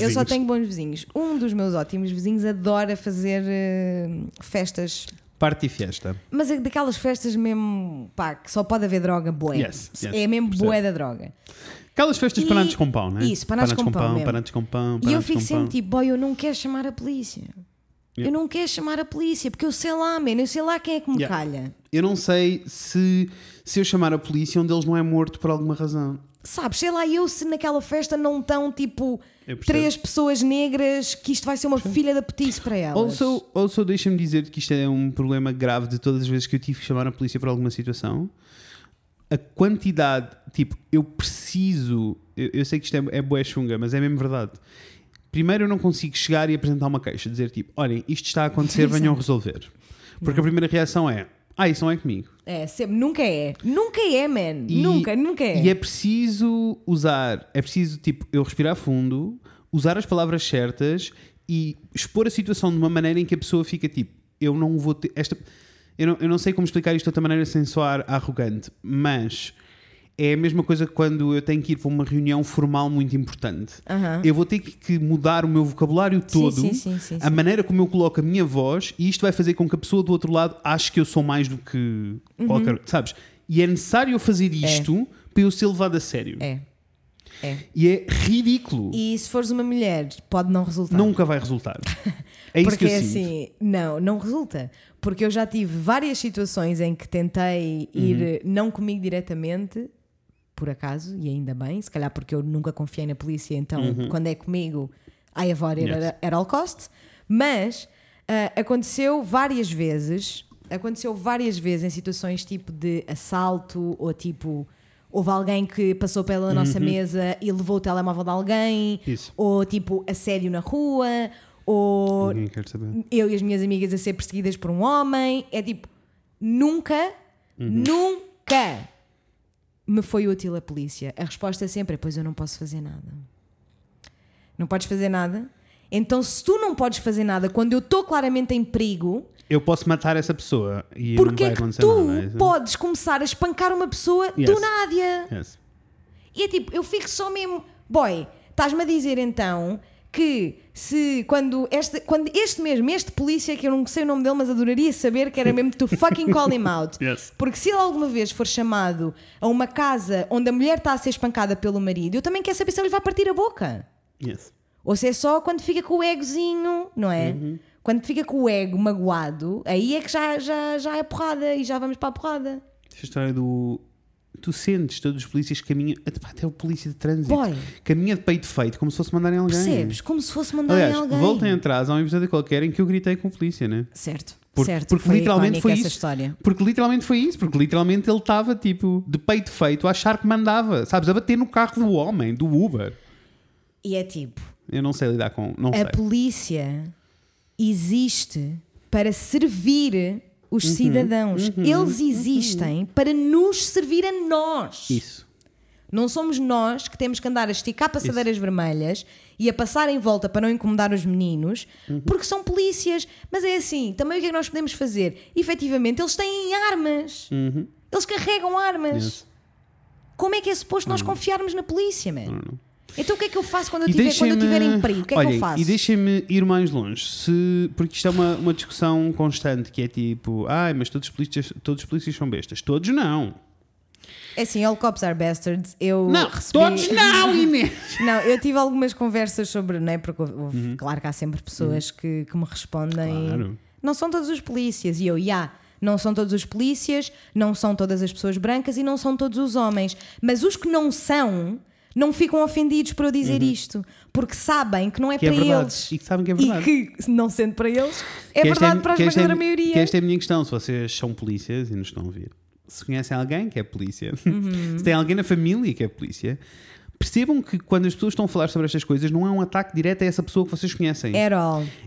Eu só tenho bons vizinhos. Um dos meus ótimos vizinhos adora fazer festas. Party fiesta. Mas é daquelas festas mesmo, pá, que só pode haver droga bué. Yes, é mesmo bué da droga. Aquelas festas panados com pão, não é? Isso, panados com pão. E eu fico sempre tipo, boy, eu não quero chamar a polícia. Yeah. Eu não quero chamar a polícia, porque eu sei lá, man, eu sei lá quem é que me calha. Eu não sei se eu chamar a polícia, um deles não é morto por alguma razão. Sabes, sei lá eu se naquela festa não estão tipo 3 pessoas negras que isto vai ser uma filha da petice para elas. Also deixa-me dizer que isto é um problema grave de todas as vezes que eu tive que chamar a polícia para alguma situação. A quantidade, tipo, eu preciso... Eu sei que isto é bué chunga, mas é mesmo verdade. Primeiro eu não consigo chegar e apresentar uma queixa, dizer tipo, olhem, isto está a acontecer, venham resolver. Porque a primeira reação é... Ah, isso não é comigo. É, sempre, nunca é, man. E, nunca é. E é preciso usar, tipo, eu respirar fundo, usar as palavras certas e expor a situação de uma maneira em que a pessoa fica tipo, eu não vou ter esta... Eu não sei como explicar isto de outra maneira sem soar arrogante, mas é a mesma coisa que quando eu tenho que ir para uma reunião formal muito importante. Uhum. Eu vou ter que mudar o meu vocabulário todo, sim. maneira como eu coloco a minha voz, e isto vai fazer com que a pessoa do outro lado ache que eu sou mais do que qualquer... Sabes? E é necessário eu fazer isto para eu ser levado a sério. É. E é ridículo. E se fores uma mulher, pode não resultar. Nunca vai resultar. É isso porque que eu sinto. Assim, não resulta. Porque eu já tive várias situações em que tentei ir, não comigo diretamente, por acaso, e ainda bem, se calhar porque eu nunca confiei na polícia, então quando é comigo, a Évora era all cost. Mas aconteceu várias vezes em situações tipo de assalto ou tipo... Houve alguém que passou pela nossa mesa e levou o telemóvel de alguém. Isso. Ou tipo assédio na rua, ou ninguém quer saber. Eu e as minhas amigas a ser perseguidas por um homem. É tipo, nunca me foi útil a polícia. A resposta sempre é, pois eu não posso fazer nada. Não podes fazer nada? Então se tu não podes fazer nada quando eu estou claramente em perigo... Eu posso matar essa pessoa e porque não vai acontecer nada. Porque é que tu podes começar a espancar uma pessoa do nada? Yes. E é tipo, eu fico só mesmo... Boy, estás-me a dizer então que se quando este polícia, que eu não sei o nome dele, mas adoraria saber, que era mesmo tu fucking call him out. Yes. Porque se ele alguma vez for chamado a uma casa onde a mulher está a ser espancada pelo marido, eu também quero saber se ele vai partir a boca. Yes. Ou se é só quando fica com o egozinho, não é? Uhum. Quando fica com o ego magoado, aí é que já é porrada e já vamos para a porrada. Essa história do... Tu sentes todos os polícias que caminham... Até o polícia de trânsito. Boy. Caminha de peito feito, como se fosse mandarem alguém. Percebes? Como se fosse mandarem alguém. Voltem atrás, há um episódio qualquer em que eu gritei com a polícia, né? Certo. Porque foi literalmente foi isso. História. Porque literalmente foi isso. Porque literalmente ele estava, tipo, de peito feito a achar que mandava. Sabes? A bater no carro do homem, do Uber. E é tipo... Eu não sei lidar com... Não sei. A polícia... existe para servir os cidadãos. Eles existem para nos servir a nós. Isso. Não somos nós que temos que andar a esticar passadeiras vermelhas e a passar em volta para não incomodar os meninos, porque são polícias. Mas é assim, também o que é que nós podemos fazer? Efetivamente, eles têm armas. Eles carregam armas. Yes. Como é que é suposto nós confiarmos na polícia, mano? Então o que é que eu faço quando eu tiver em perigo? O que é que eu faço? E deixem-me ir mais longe, porque isto é uma discussão constante, que é tipo, mas todos os polícias são bestas. Todos não. É assim, all cops are bastards. Todos não, Inês! Não, eu tive algumas conversas sobre, não é? Porque claro que há sempre pessoas que me respondem. Claro. Não são todos os polícias. E eu, não são todos os polícias, não são todas as pessoas brancas e não são todos os homens. Mas os que não são... não ficam ofendidos por eu dizer isto, porque sabem que não é que para eles e que sabem que é verdade e que, não sendo para eles, é verdade para a esmagadora maioria. Que esta é a minha questão, se vocês são polícias e nos estão a ouvir, se conhecem alguém que é polícia, se tem alguém na família que é polícia, percebam que quando as pessoas estão a falar sobre estas coisas não é um ataque direto a essa pessoa que vocês conhecem.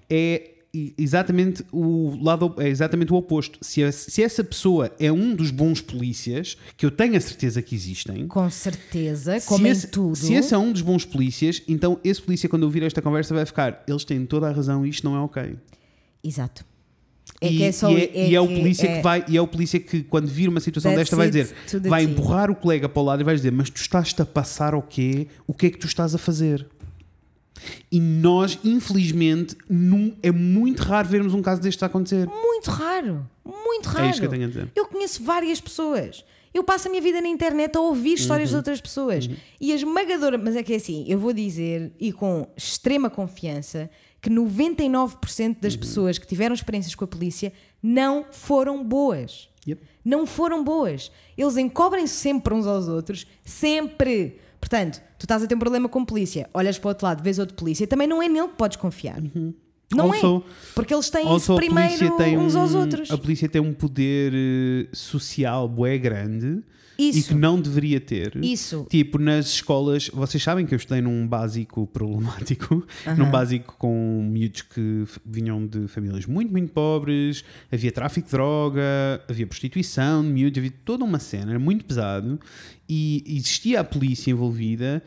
É exatamente o lado, é exatamente o oposto. Se essa pessoa é um dos bons polícias, que eu tenho a certeza que existem, com certeza, como em tudo, se esse é um dos bons polícias, então esse polícia, quando ouvir esta conversa, vai ficar: eles têm toda a razão, isto não é ok. Exato. E é o polícia que vai, e é o polícia que, quando vir uma situação desta, vai dizer, vai empurrar o colega para o lado e vai dizer: mas tu estás-te a passar o quê? O que é que tu estás a fazer? E nós, infelizmente, é muito raro vermos um caso destes a acontecer. Muito raro, muito raro. É isto que eu tenho a dizer. Eu conheço várias pessoas. Eu passo a minha vida na internet a ouvir histórias de outras pessoas. E a esmagadora, mas é que é assim, eu vou dizer, e com extrema confiança, que 99% das pessoas que tiveram experiências com a polícia não foram boas. Não foram boas. Eles encobrem-se sempre uns aos outros. Sempre. Portanto, tu estás a ter um problema com a polícia, olhas para o outro lado, vês outro polícia, também não é nele que podes confiar. Não also, é, porque eles têm isso primeiro uns aos outros. A polícia tem um poder social bué grande e que não deveria ter. Isso. Tipo, nas escolas, vocês sabem que eu estudei num básico problemático, num básico com miúdos que vinham de famílias muito, muito pobres, havia tráfico de droga, havia prostituição de miúdos, havia toda uma cena, era muito pesado, e existia a polícia envolvida,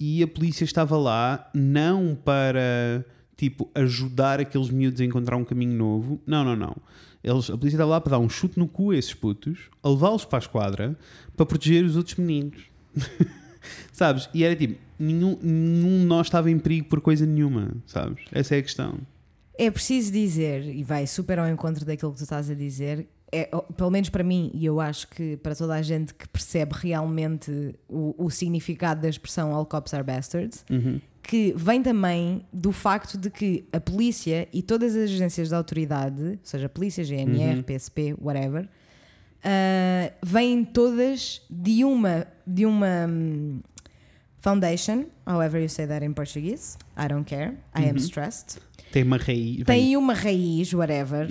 e a polícia estava lá não para... tipo, ajudar aqueles miúdos a encontrar um caminho novo. Não. A polícia estava lá para dar um chute no cu a esses putos, a levá-los para a esquadra, para proteger os outros meninos. Sabes? E era tipo, nenhum de nós estava em perigo por coisa nenhuma, sabes? Essa é a questão. É preciso dizer, e vai super ao encontro daquilo que tu estás a dizer, pelo menos para mim, e eu acho que para toda a gente que percebe realmente o significado da expressão all cops are bastards, que vem também do facto de que a polícia e todas as agências de autoridade, ou seja, a polícia, GNR, PSP, whatever, vêm todas de uma foundation, however you say that in Portuguese, I don't care, I am stressed. Tem uma raiz, whatever,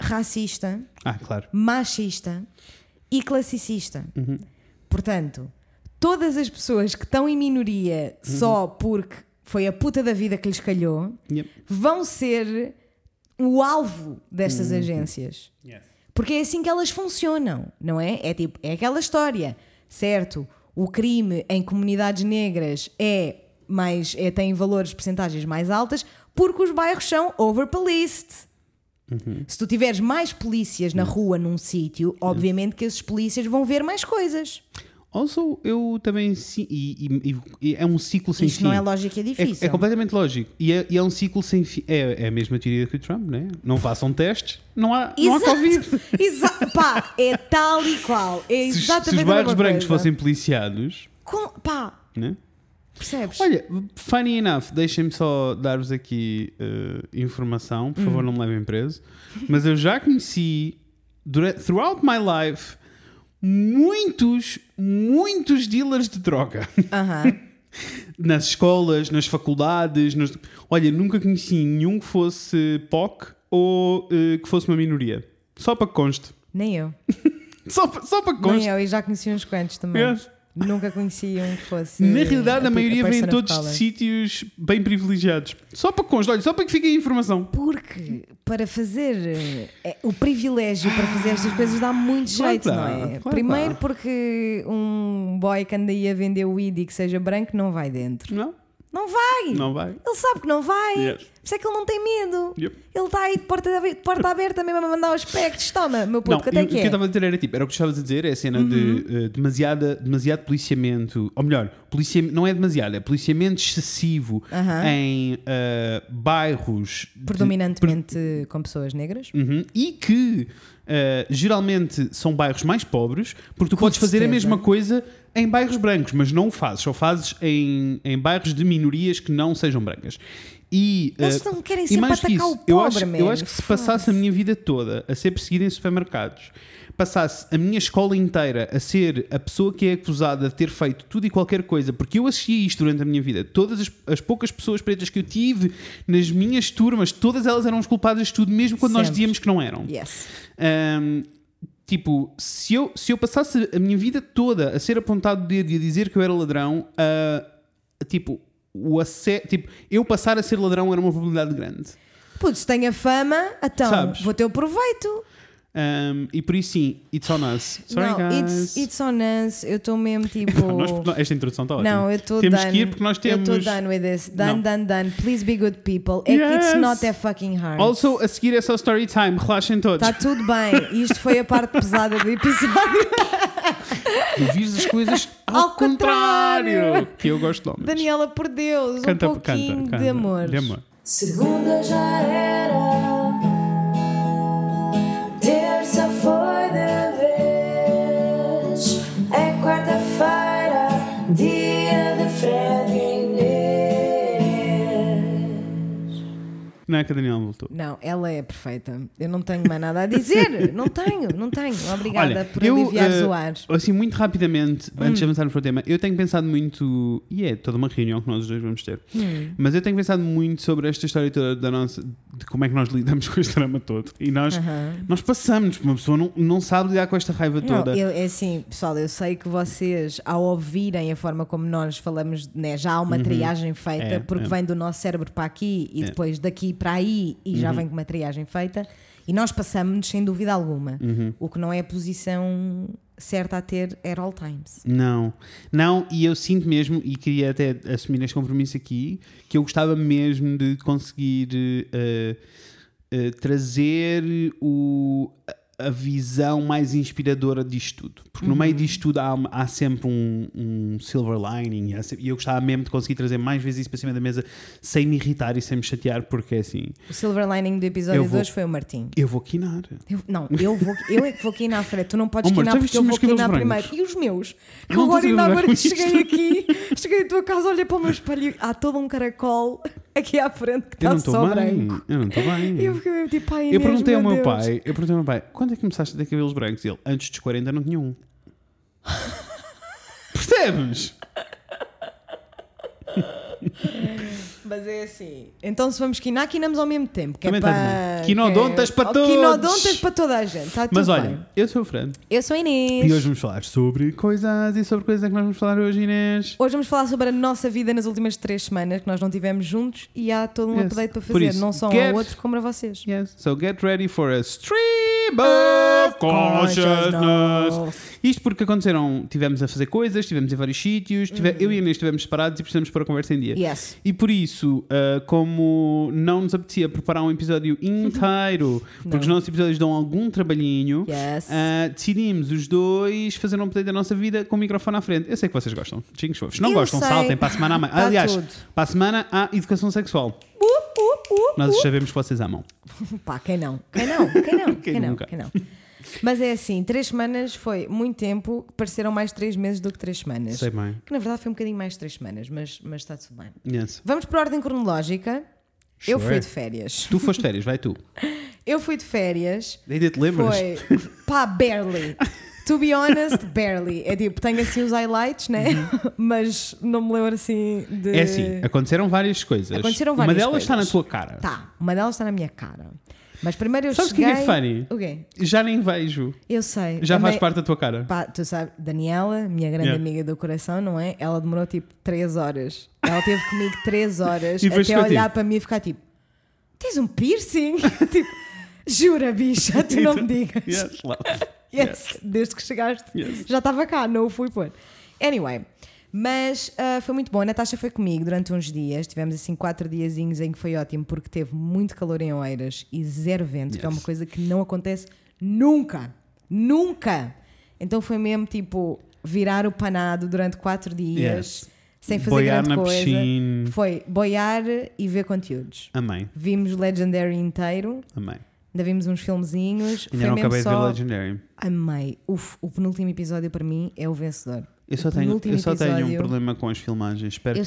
racista, claro, machista e classicista. Portanto... todas as pessoas que estão em minoria só porque foi a puta da vida que lhes calhou vão ser o alvo destas agências. Porque é assim que elas funcionam, não é? É tipo, é aquela história, certo? O crime em comunidades negras tem valores, percentagens mais altas porque os bairros são overpoliced. Se tu tiveres mais polícias na rua num sítio, obviamente que esses polícias vão ver mais coisas. Also, eu também... E é um ciclo sem fim. Isto não é lógico, é difícil. É completamente lógico. E é um ciclo sem fim. É a mesma teoria que o Trump, né? Não façam testes, não há Covid. Pá, é tal e qual. É exatamente se os bairros brancos fossem policiados... Né? Percebes? Olha, funny enough, deixem-me só dar-vos aqui informação. Por favor, não me levem preso. Mas eu já conheci, throughout my life... muitos dealers de droga. Nas escolas, nas faculdades, olha, nunca conheci nenhum que fosse POC ou que fosse uma minoria. Só para que conste. Nem eu. só para que conste. Nem eu, e já conheci uns quantos também. Yes. Nunca conheci um que fosse... Na realidade, a maioria vem todos de sítios bem privilegiados. Só para conste, olha, só para que fique a informação. Porque para fazer o privilégio, para fazer estas coisas, dá muito jeito, não é? Primeiro porque um boy que anda aí a vender o weed e que seja branco não vai dentro. Não vai. Ele sabe que não vai. Yes. Por isso é que ele não tem medo. Yep. Ele está aí de porta aberta mesmo a mandar os packs. Toma, meu puto, até que é. O que eu estava a dizer era o que estavas a dizer, é a cena de demasiado policiamento. Ou melhor, não é demasiado, é policiamento excessivo em bairros... predominantemente com pessoas negras. E que geralmente são bairros mais pobres, porque tu podes fazer a mesma coisa... em bairros brancos, mas não o fazes. Só fazes em bairros de minorias que não sejam brancas. E eles não querem sempre atacar o pobre mesmo. Eu acho que se passasse a minha vida toda a ser perseguido em supermercados passasse a minha escola inteira a ser a pessoa que é acusada de ter feito tudo e qualquer coisa, porque eu assisti a isto durante a minha vida. Todas as poucas pessoas pretas que eu tive nas minhas turmas, todas elas eram as culpadas de tudo, mesmo quando nós dizíamos que não eram. Yes. Tipo, se eu passasse a minha vida toda a ser apontado o dedo e a dizer que eu era ladrão, eu passar a ser ladrão era uma probabilidade grande. Putz, tenho a fama, então sabes? Vou ter o proveito. E por isso sim, it's on us. Sorry, não, guys. It's on us. Eu estou mesmo tipo. Esta introdução está ótima. Não, eu estou done. Temos que ir porque nós temos. Eu estou done with this. Done. Please be good people. Yes. It's not that fucking hard. Also, a seguir é só story time. Relaxem todos. Está tudo bem. Isto foi a parte pesada do episódio. Tu vives as coisas ao contrário. Que eu gosto de homens. Daniela, por Deus. Canta, um pouquinho de amor. De amor. Segunda já era. Terça foi de vez, é quarta-feira, dia de Fred e Inês. Não é que a Daniela voltou. Não, ela é perfeita. Eu não tenho mais nada a dizer. Não tenho. Obrigada. Olha, por aliviares o ar. Assim, muito rapidamente, antes de avançarmos para o tema, eu tenho pensado muito, e é toda uma reunião que nós os dois vamos ter, mas eu tenho pensado muito sobre esta história toda da nossa... de como é que nós lidamos com este drama todo. E nós passamos, uma pessoa não sabe lidar com esta raiva toda. É assim, pessoal, eu sei que vocês, ao ouvirem a forma como nós falamos, né, já há uma triagem feita, porque vem do nosso cérebro para aqui e depois daqui para aí e já vem com uma triagem feita. E nós passamos-nos sem dúvida alguma. O que não é a posição certa a ter at all times. Não, e eu sinto mesmo, e queria até assumir este compromisso aqui, que eu gostava mesmo de conseguir trazer a visão mais inspiradora disto tudo. Porque no meio disto tudo há sempre um silver lining, e eu gostava mesmo de conseguir trazer mais vezes isso para cima da mesa sem me irritar e sem me chatear, porque é assim... O silver lining do episódio 2 foi o Martim. Eu vou quinar. Eu é que vou quinar à frente. Tu não podes quinar porque eu vou quinar primeiro. E os meus? Que agora ainda agora cheguei aqui, cheguei à tua casa, olhei para o meu espelho e há todo um caracol aqui à frente que está só branco. Eu não estou bem. E eu fiquei mesmo tipo, ai, Inês, eu perguntei ao meu pai, quando é que começaste a ter cabelos brancos? E ele, antes dos 40 não tinha um. Percebes? Mas é assim. Então se vamos quinar, quinamos ao mesmo tempo. Que também é para... Quinodontas para todos. Quinodontas para toda a gente. Tá, mas olha, bem. Eu sou o Fran. Eu sou a Inês. E hoje vamos falar sobre coisas. E sobre coisas que nós vamos falar hoje, Inês. Hoje vamos falar sobre a nossa vida nas últimas 3 semanas que nós não tivemos juntos. E há todo um update para fazer. Isso, não só ao outro como para vocês. Yes. So get ready for a stream of consciousness. Isto porque aconteceram. Tivemos a fazer coisas, tivemos em vários sítios. Eu e a Inês estivemos separados e precisamos pôr a conversa em dia. Yes. E por isso, como não nos apetecia preparar um episódio inteiro, porque os nossos episódios dão algum trabalhinho, decidimos os dois fazer um update da nossa vida com o microfone à frente. Eu sei que vocês gostam. Se não gostam, saltem para a semana. Aliás, para a semana há educação sexual. Nós sabemos que vocês amam. Pá, quem não? Mas é assim, 3 semanas foi muito tempo, pareceram mais 3 meses do que 3 semanas. Sei bem. Que na verdade foi um bocadinho mais de 3 semanas, mas está tudo bem. Yes. Vamos por ordem cronológica. Sure. Eu fui de férias. Tu foste de férias, vai tu. Eu fui de férias. Ainda te lembras? Foi, pá, barely. To be honest, barely. É tipo, tenho assim os highlights, né? Mas não me lembro assim de... É assim, aconteceram várias coisas. Uma delas está na tua cara. Tá, uma delas está na minha cara. Mas primeiro eu sabes cheguei... Sabes o que é funny? O quê? Já nem vejo. Eu sei. Já também... faz parte da tua cara. Pá, tu sabes, Daniela, minha grande amiga do coração, não é? Ela demorou tipo 3 horas. Ela esteve comigo 3 horas até olhar para mim e ficar tipo... Tens um piercing? Tipo, jura, bicha, tu não me digas. Yes, love. Yes. Desde que chegaste. Yes. Já estava cá, não o fui pôr. Anyway... Mas foi muito bom, a Natasha foi comigo durante uns dias, tivemos assim 4 diazinhos em que foi ótimo porque teve muito calor em Oeiras e zero vento, que é uma coisa que não acontece nunca, então foi mesmo tipo virar o panado durante 4 dias, sem fazer boiar grande coisa, piscina. Foi boiar e ver conteúdos. Amém. Vimos Legendary inteiro. Amém. Ainda vimos uns filmezinhos. Ainda não acabei de ver Legendary. Amei. Uf, o penúltimo episódio para mim é o vencedor. Eu só tenho um problema com as filmagens. Espero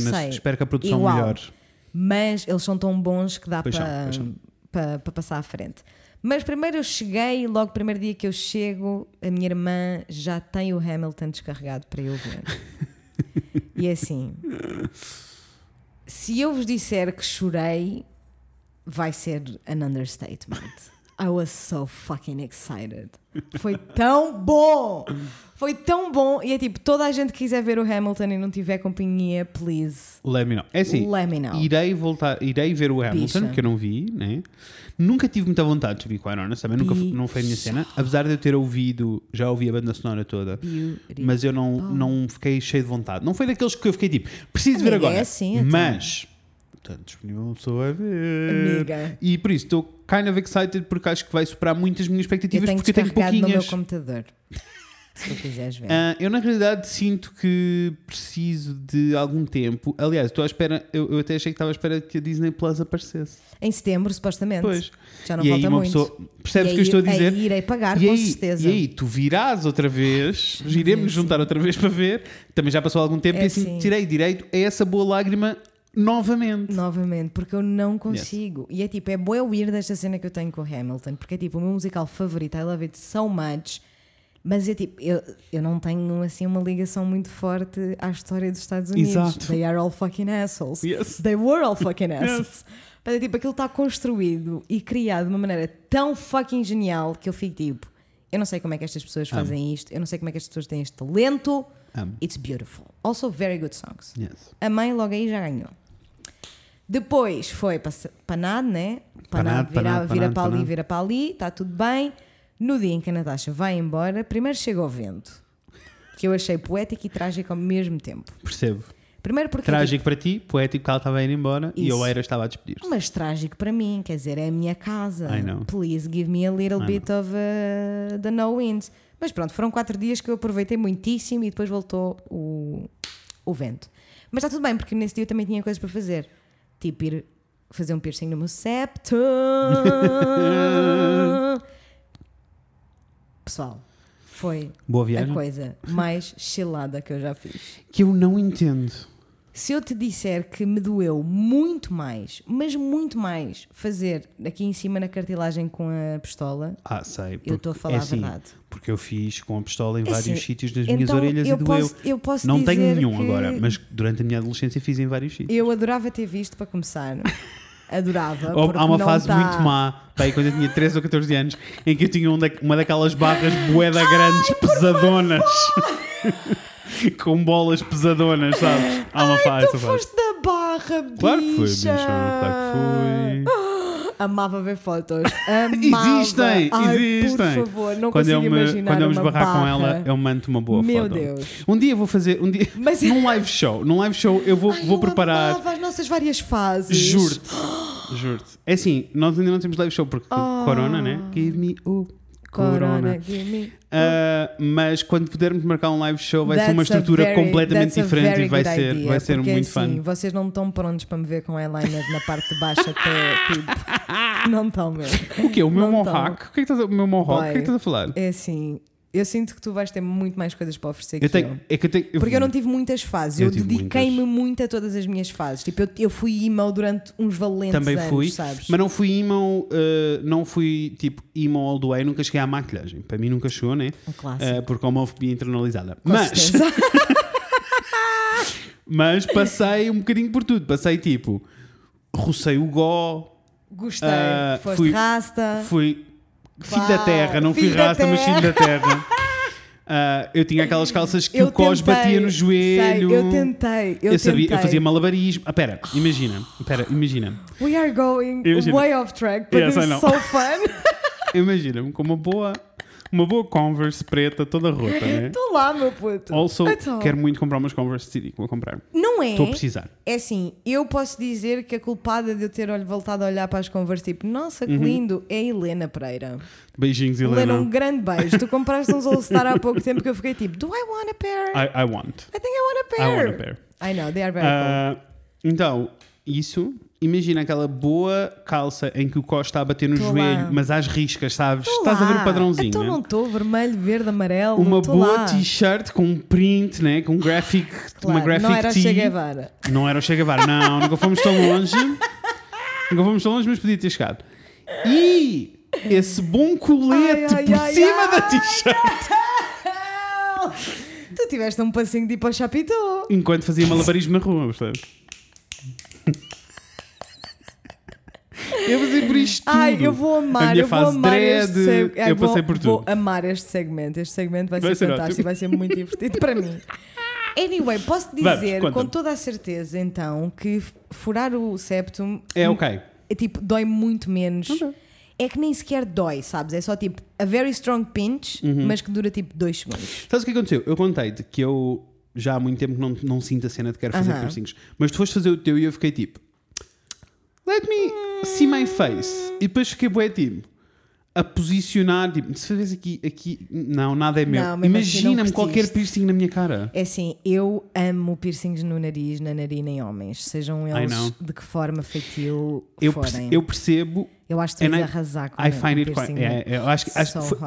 que a produção melhore. Mas eles são tão bons que dá para passar à frente. Mas primeiro eu cheguei, logo o primeiro dia que eu chego, a minha irmã já tem o Hamilton descarregado para eu ver. E assim, se eu vos disser que chorei, vai ser an understatement. I was so fucking excited. Foi tão bom! Foi tão bom! E é tipo, toda a gente que quiser ver o Hamilton e não tiver companhia, please. Let me know. É assim, let me know. Irei ver o Hamilton, que eu não vi, né? Nunca tive muita vontade de ver, quite honest, também nunca, não foi a minha cena. Apesar de eu ter ouvido, já ouvi a banda sonora toda, mas eu não fiquei cheio de vontade. Não foi daqueles que eu fiquei tipo, preciso ver agora. É assim, mas... Portanto, disponível uma pessoa a ver. Amiga. E por isso estou kind of excited, porque acho que vai superar muitas minhas expectativas, porque eu tenho pouquinhas. No meu computador, se tu quiseres ver. Eu na realidade sinto que preciso de algum tempo. Aliás, estou à espera, eu até achei que estava à espera que a Disney Plus aparecesse. Em setembro, supostamente. Pois. Já não e falta aí, muito. Pessoa, percebes o que eu estou a dizer? E irei pagar, com certeza. E aí, tu virás outra vez, iremos juntar outra vez para ver. Também já passou algum tempo e assim tirei direito a essa boa lágrima. Novamente, porque eu não consigo. Yes. E é tipo, é bué weird esta cena que eu tenho com o Hamilton, porque é tipo o meu musical favorito, I love it so much, mas é tipo, eu não tenho assim uma ligação muito forte à história dos Estados Unidos. Exato. They are all fucking assholes. Yes. They were all fucking assholes. Yes. Mas é tipo, aquilo está construído e criado de uma maneira tão fucking genial que eu fico tipo, eu não sei como é que estas pessoas fazem isto, eu não sei como é que estas pessoas têm este talento. It's beautiful. Also very good songs. Yes. A mãe logo aí já ganhou. Depois foi panado, né? Panado, vira para ali, está tudo bem. No dia em que a Natasha vai embora, primeiro chega o vento, que eu achei poético e trágico ao mesmo tempo. Percebo. Primeiro porque trágico para ti, poético porque ela estava indo embora. Isso. E a Oeiras estava a despedir-se. Mas trágico para mim, quer dizer, é a minha casa. I know. Please give me a little bit of the no winds. Mas pronto, foram 4 dias que eu aproveitei muitíssimo e depois voltou o vento. Mas está tudo bem, porque nesse dia eu também tinha coisas para fazer. Tipo, ir fazer um piercing no meu septo. Pessoal, foi boa viagem. A coisa mais chilada que eu já fiz. Que eu não entendo. Se eu te disser que me doeu muito mais, mas muito mais, fazer aqui em cima na cartilagem com a pistola, sei, eu estou a falar a verdade. Porque eu fiz com a pistola em vários sítios nas minhas orelhas e doeu. Eu posso não dizer tenho nenhum agora, mas durante a minha adolescência fiz em vários sítios. Eu adorava ter visto, para começar. Adorava. Há uma fase muito má, pai, quando eu tinha 13 ou 14 anos, em que eu tinha uma daquelas barras boeda grandes, pesadonas. Com bolas pesadonas, sabes? Há uma fase. Tu foste da barra, bicha. Claro que foi, bicha. Claro que foi. Amava ver fotos. Amava. Existem. Por favor, não consigo imaginar. Quando eu me esbarrar com ela, eu mando uma boa foto. Meu Deus. Um dia vou fazer. Mas num live show, eu vou preparar. Eu amava as nossas várias fases. Juro-te. É assim, nós ainda não temos live show porque Corona, né? Give me Corona. Mas quando pudermos marcar um live show, vai ser uma estrutura completamente diferente e vai ser muito fun. Sim, vocês não estão prontos para me ver com eyeliner na parte de baixo até tipo. Não estão mesmo. O quê? O meu mohawk? O que é que estás a falar? É assim, eu sinto que tu vais ter muito mais coisas para oferecer que eu. Porque eu não tive muitas fases, eu dediquei-me muito a todas as minhas fases. Tipo, eu fui emo durante uns valentes anos, sabes? Mas não fui emo, não fui tipo emo all the way, nunca cheguei à maquilhagem. Para mim nunca chegou, né? Um clássico. Porque é uma homofobia internalizada. Mas passei um bocadinho por tudo. Passei tipo, rocei o gó. Gostei, foste rasta. Fui... Filho da terra, não fui rasta, mas filho da terra. Eu tinha aquelas calças que o cos batia no joelho. Sei, eu tentei. Sabia, eu fazia malabarismo. Imagina. We are going way off track, but yes, it's so fun. Imagina-me com uma boa Converse preta, toda rota, né? Estou lá, meu puto. Also, quero muito comprar umas Converse CD que vou comprar. Não é? Estou a precisar. É assim, eu posso dizer que a culpada de eu ter voltado a olhar para as Converse, tipo, nossa, que lindo, é a Helena Pereira. Beijinhos, Helena. Um grande beijo. Tu compraste uns All Star há pouco tempo que eu fiquei tipo, do I want a pair? I want. I think I want a pair. I know, they are very cool. Então, isso... Imagina aquela boa calça em que o cos está a bater no joelho, mas às riscas, sabes? Estás a ver o padrãozinho. Então não estou, vermelho, verde, amarelo. Uma boa t-shirt com um print, né? Com um graphic, claro, uma graphic tee. Não era o Shea Guevara. Não, nunca fomos tão longe, mas podia ter chegado. E esse bom colete por cima da t-shirt. Tu tiveste um passinho de ir para o Chapitão. Enquanto fazia malabarismo na rua, percebes? Eu vou dizer por isto tudo. Ai, eu vou amar. A minha fase dread, eu passei por tudo. Vou amar este segmento. Este segmento vai ser fantástico, ótimo. Vai ser muito divertido para mim. Anyway, posso dizer com toda a certeza, então, que furar o septum é ok. É tipo, dói muito menos. Okay. É que nem sequer dói, sabes? É só tipo a very strong pinch, mas que dura tipo 2 segundos. Sabes o que aconteceu? Eu contei-te que eu já há muito tempo não sinto a cena de quero fazer piercings. Mas tu foste fazer o teu e eu fiquei tipo, let me see my face. E depois fiquei bué tipo a posicionar, tipo, se fazes aqui, não, nada é meu. Imagina-me qualquer piercing na minha cara. É assim, eu amo piercings no nariz, na narina em homens, sejam eles de que forma feitio forem. Eu percebo. Eu acho que tu vais arrasar com o piercing. Eu acho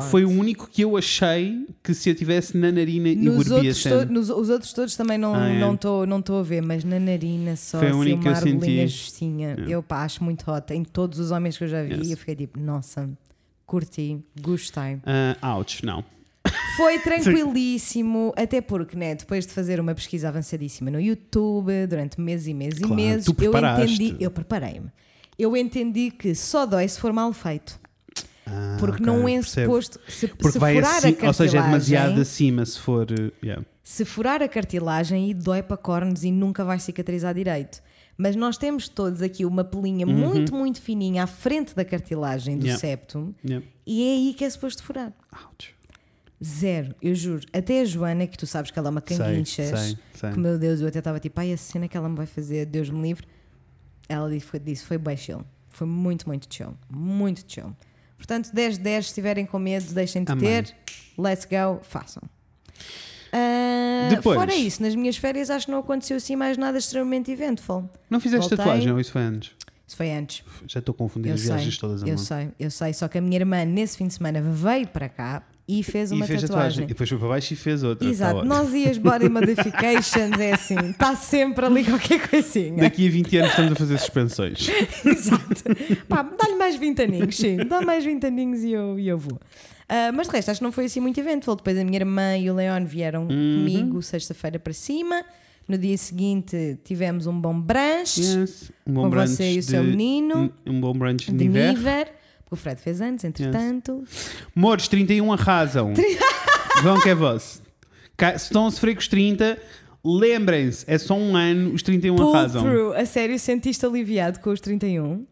foi o único que eu achei que se eu tivesse na narina nos e borbia os outros todos também não estou a ver, mas na narina só foi assim, único uma argolinha justinha. Eu pá, acho muito hot em todos os homens que eu já vi. E eu fiquei tipo, nossa... Curti, gostei. Ouch, não. Foi tranquilíssimo, até porque, né, depois de fazer uma pesquisa avançadíssima no YouTube, durante meses e meses e meses, eu preparei-me. Eu entendi que só dói se for mal feito. Porque não é suposto... Se vai furar a cartilagem... Ou seja, é demasiado acima se for... Yeah. Se furar a cartilagem e dói para cornos e nunca vai cicatrizar direito. Mas nós temos todos aqui uma pelinha muito, muito fininha à frente da cartilagem do septum e é aí que é suposto furar. Ouch. Zero, eu juro. Até a Joana, que tu sabes que ela é uma canguinchas, que meu Deus, eu até estava tipo, ai, a cena que ela me vai fazer, Deus me livre. Ela disse, foi bem chill. Foi muito, muito chill. Muito chill. Portanto, 10-10, se estiverem com medo, deixem de ter. Let's go, façam. Depois, fora isso, nas minhas férias acho que não aconteceu assim mais nada extremamente eventful. Não fizeste tatuagem ou isso foi antes? Isso foi antes. Já estou a confundir as viagens todas a mão. Eu sei, só que a minha irmã nesse fim de semana veio para cá e fez uma tatuagem. E depois foi para baixo e fez outra. Exato, nós e as body modifications é assim, está sempre ali qualquer coisinha. Daqui a 20 anos estamos a fazer suspensões. Exato. Pá, dá-lhe mais 20 aninhos, sim, dá mais 20 aninhos e eu vou. Mas de resto, acho que não foi assim muito evento. Depois a minha irmã e o Leon vieram comigo sexta-feira para cima. No dia seguinte tivemos um bom brunch com brunch você e o seu menino. Um bom brunch de Niver, porque o Fred fez antes, entretanto. Mores, 31 arrasam. Vão que é vosso. Se estão a sofrer com os 30, lembrem-se, é só um ano, os 31 pull arrasam. Through. A sério, sentiste aliviado com os 31?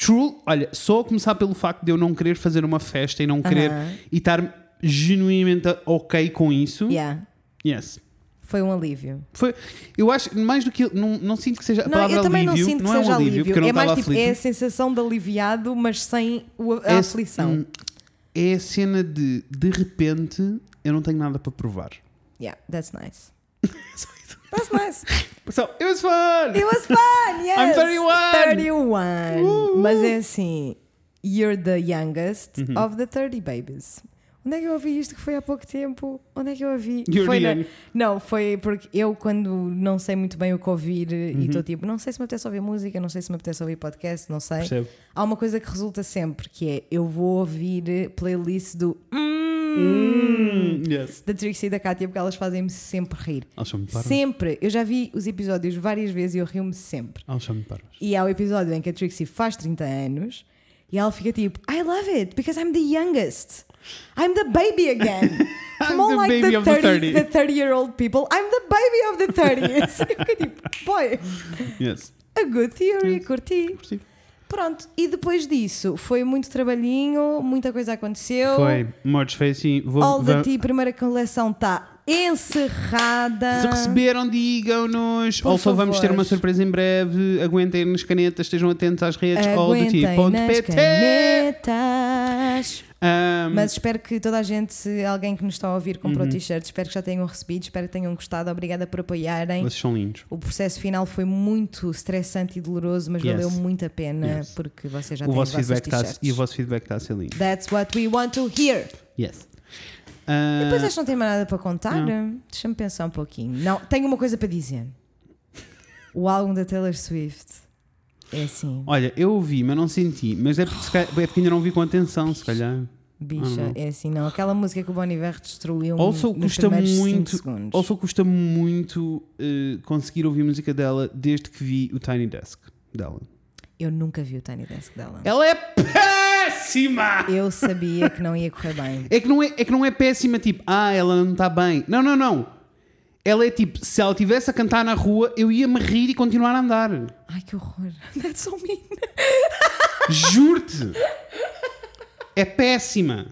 True, olha, só a começar pelo facto de eu não querer fazer uma festa e não querer e estar genuinamente ok com isso. Yeah. Yes. Foi um alívio. Foi, eu acho, mais do que não sinto que seja a palavra alívio. Eu também alívio, não sinto que seja alívio, porque eu não estava aflito. É a sensação de aliviado, mas sem a aflição. É a cena de repente, eu não tenho nada para provar. Yeah, that's nice. That's nice. So, it was fun. It was fun, yes. I'm 31. Mas é assim, you're the youngest of the 30 babies. Onde é que eu ouvi isto que foi há pouco tempo? Onde é que eu ouvi? Não, foi porque eu quando não sei muito bem o que ouvir e estou tipo, não sei se me apetece ouvir música, não sei se me apetece ouvir podcast, não sei. Percebo. Há uma coisa que resulta sempre, que é eu vou ouvir playlist do... da Trixie e da Kátia, porque elas fazem-me sempre rir. Elas são muito parvas. Sempre. Eu já vi os episódios várias vezes e eu rio-me sempre. Elas são muito parvas. E há o episódio em que a Trixie faz 30 anos e ela fica tipo, I love it because I'm the youngest. I'm the baby again. I'm more the like baby the 30 the 30-year-old people. I'm the baby of the 30s. Eu fiquei tipo, boy. Yes. A good theory, curti. Pronto, e depois disso foi muito trabalhinho, muita coisa aconteceu. Foi, Mortes foi assim. All da ti, primeira coleção está encerrada. Se receberam, digam-nos. Ou só vamos ter uma surpresa em breve. Aguentem nas canetas, estejam atentos às redes. Aguentem nas canetas. Mas espero que toda a gente, se alguém que nos está a ouvir comprou t-shirt, espero que já tenham recebido, espero que tenham gostado, obrigada por apoiarem. Vocês são lindos. O processo final foi muito estressante e doloroso, mas valeu muito a pena porque vocês já têm os vossos t-shirts. E o vosso feedback está a ser lindo. That's what we want to hear. Yes. Depois acho que não tenho mais nada para contar. Deixa-me pensar um pouquinho. Não, tenho uma coisa para dizer. O álbum da Taylor Swift É assim. Olha, eu ouvi, mas não senti. Mas é porque ainda não vi com atenção, se calhar. Bicha, é assim, não. Aquela música que o Bon Iver destruiu nos primeiros 5 segundos. Ou só custa muito conseguir ouvir música dela desde que vi o Tiny Desk dela. Eu nunca vi o Tiny Desk dela. Ela é péssima! Eu sabia que não ia correr bem. É que não é péssima, tipo, ela não está bem. Não, não, não. Ela é tipo, se ela estivesse a cantar na rua, eu ia me rir e continuar a andar. Ai, que horror. That's so mean. Juro-te. É péssima.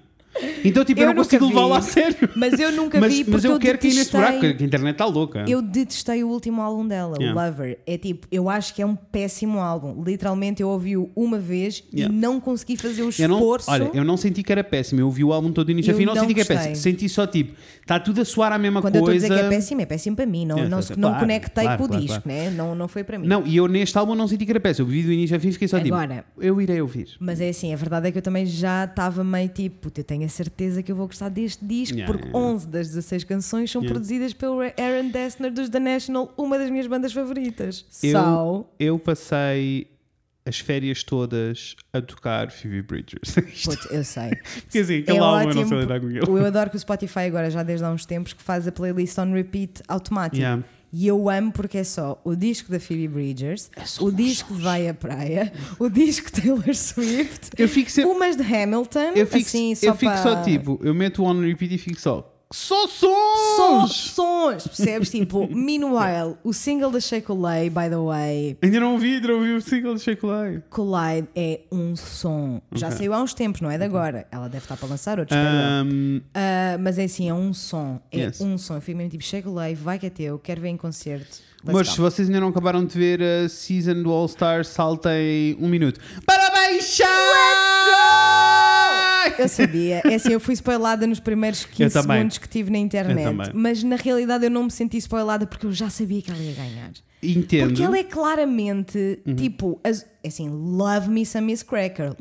Então, tipo, eu não consigo levá-la a sério. Mas eu nunca vi, porque eu quero que ir nesse buraco, que a internet está louca. Eu detestei o último álbum dela, o Lover. É tipo, eu acho que é um péssimo álbum. Literalmente, eu ouvi-o uma vez e não consegui fazer o esforço. Eu não senti que era péssimo. Eu ouvi o álbum todo do início ao fim e não senti que é péssimo. Senti só, tipo, está tudo a soar a mesma coisa. Quando eu estou a dizer que é péssimo para mim. Não conectei com o disco, né? Não foi para mim. Não, e eu neste álbum não senti que era péssimo. Eu ouvi do início ao fim e fiquei só, tipo, eu irei ouvir. Mas é assim, a verdade é que eu também já estava meio tipo, eu tenho a certeza que eu vou gostar deste disco, porque 11 das 16 canções são produzidas pelo Aaron Dessner dos The National, uma das minhas bandas favoritas. Eu passei as férias todas a tocar Phoebe Bridgers. Puta, eu sei. Porque assim, aquele álbum eu não sei lidar com ele. Eu adoro que o Spotify agora, já desde há uns tempos, que faz a playlist on repeat automático. Yeah. E eu amo porque é só o disco da Phoebe Bridgers, o disco Vai à Praia, o disco Taylor Swift, umas de Hamilton. Eu fico só tipo, eu meto o on repeat e fico só. Só sons! Percebes? Tipo, meanwhile, o single da Shea Couleé, by the way. Ainda não ouvi o single da Shea Couleé. Couleé é um som. Okay. Já saiu há uns tempos, não é de agora. Ela deve estar para lançar outros. Mas é assim, é um som. Um som. Eu fico mesmo tipo, Shea Couleé, vai que é teu, quero ver em concerto. Mas se vocês ainda não acabaram de ver a season do All Star, saltem um minuto. Para baixar! Eu sabia, é assim, eu fui spoilada nos primeiros 15 segundos que tive na internet, mas na realidade eu não me senti spoilada porque eu já sabia que ela ia ganhar. Entendo. Porque ela é claramente tipo, assim, love me some Miss Cracker,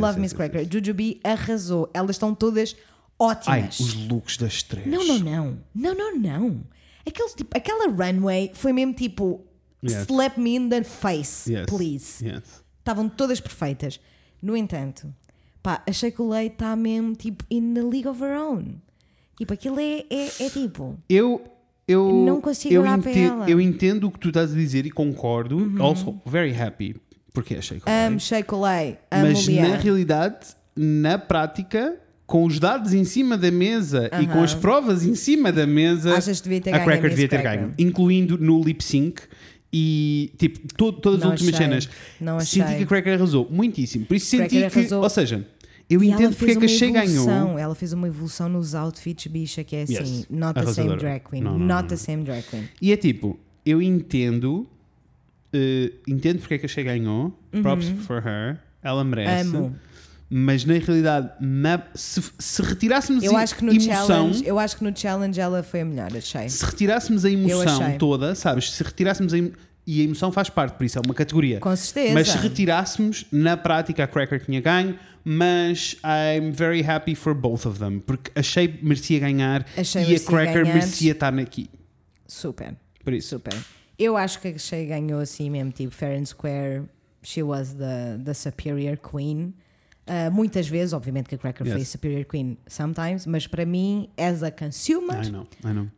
love Miss Cracker, Jujubee arrasou, elas estão todas ótimas. Ai, os looks das três. Não. Aquela runway foi mesmo tipo, slap me in the face, please. Estavam todas perfeitas. No entanto, pá, achei que o Lei está mesmo tipo in the league of her own. Tipo, aquilo é tipo. Eu não consigo olhar para ela. Eu entendo o que tu estás a dizer e concordo. Also, very happy. Porque é Shea Couleé. Amo Shea Couleé. Mas na realidade, na prática, com os dados em cima da mesa e com as provas em cima da mesa, a Cracker devia ter ganho. Incluindo no lip sync. E tipo, todas as últimas cenas. Senti que a Cracker arrasou muitíssimo. Por isso senti que, ou seja, eu entendo porque é que a Shea ganhou. Ela fez uma evolução nos outfits, bicha, que é assim, not the same drag queen. The same drag queen. E é tipo, eu entendo porque é que a Shea ganhou. Props for her. Ela merece. Amo. Mas na realidade, se retirássemos a emoção, eu acho que no challenge ela foi a melhor, achei. Se retirássemos a emoção toda, sabes? Se retirássemos e a emoção faz parte, por isso é uma categoria. Com certeza. Mas se retirássemos, na prática a Cracker tinha ganho, mas I'm very happy for both of them, porque achei que merecia ganhar e a Cracker merecia estar aqui. Super. Por isso. Super. Eu acho que a Shea ganhou assim mesmo, tipo fair and square, she was the superior queen. Muitas vezes, obviamente que a Cracker foi superior queen sometimes, mas para mim as a consumer, I know.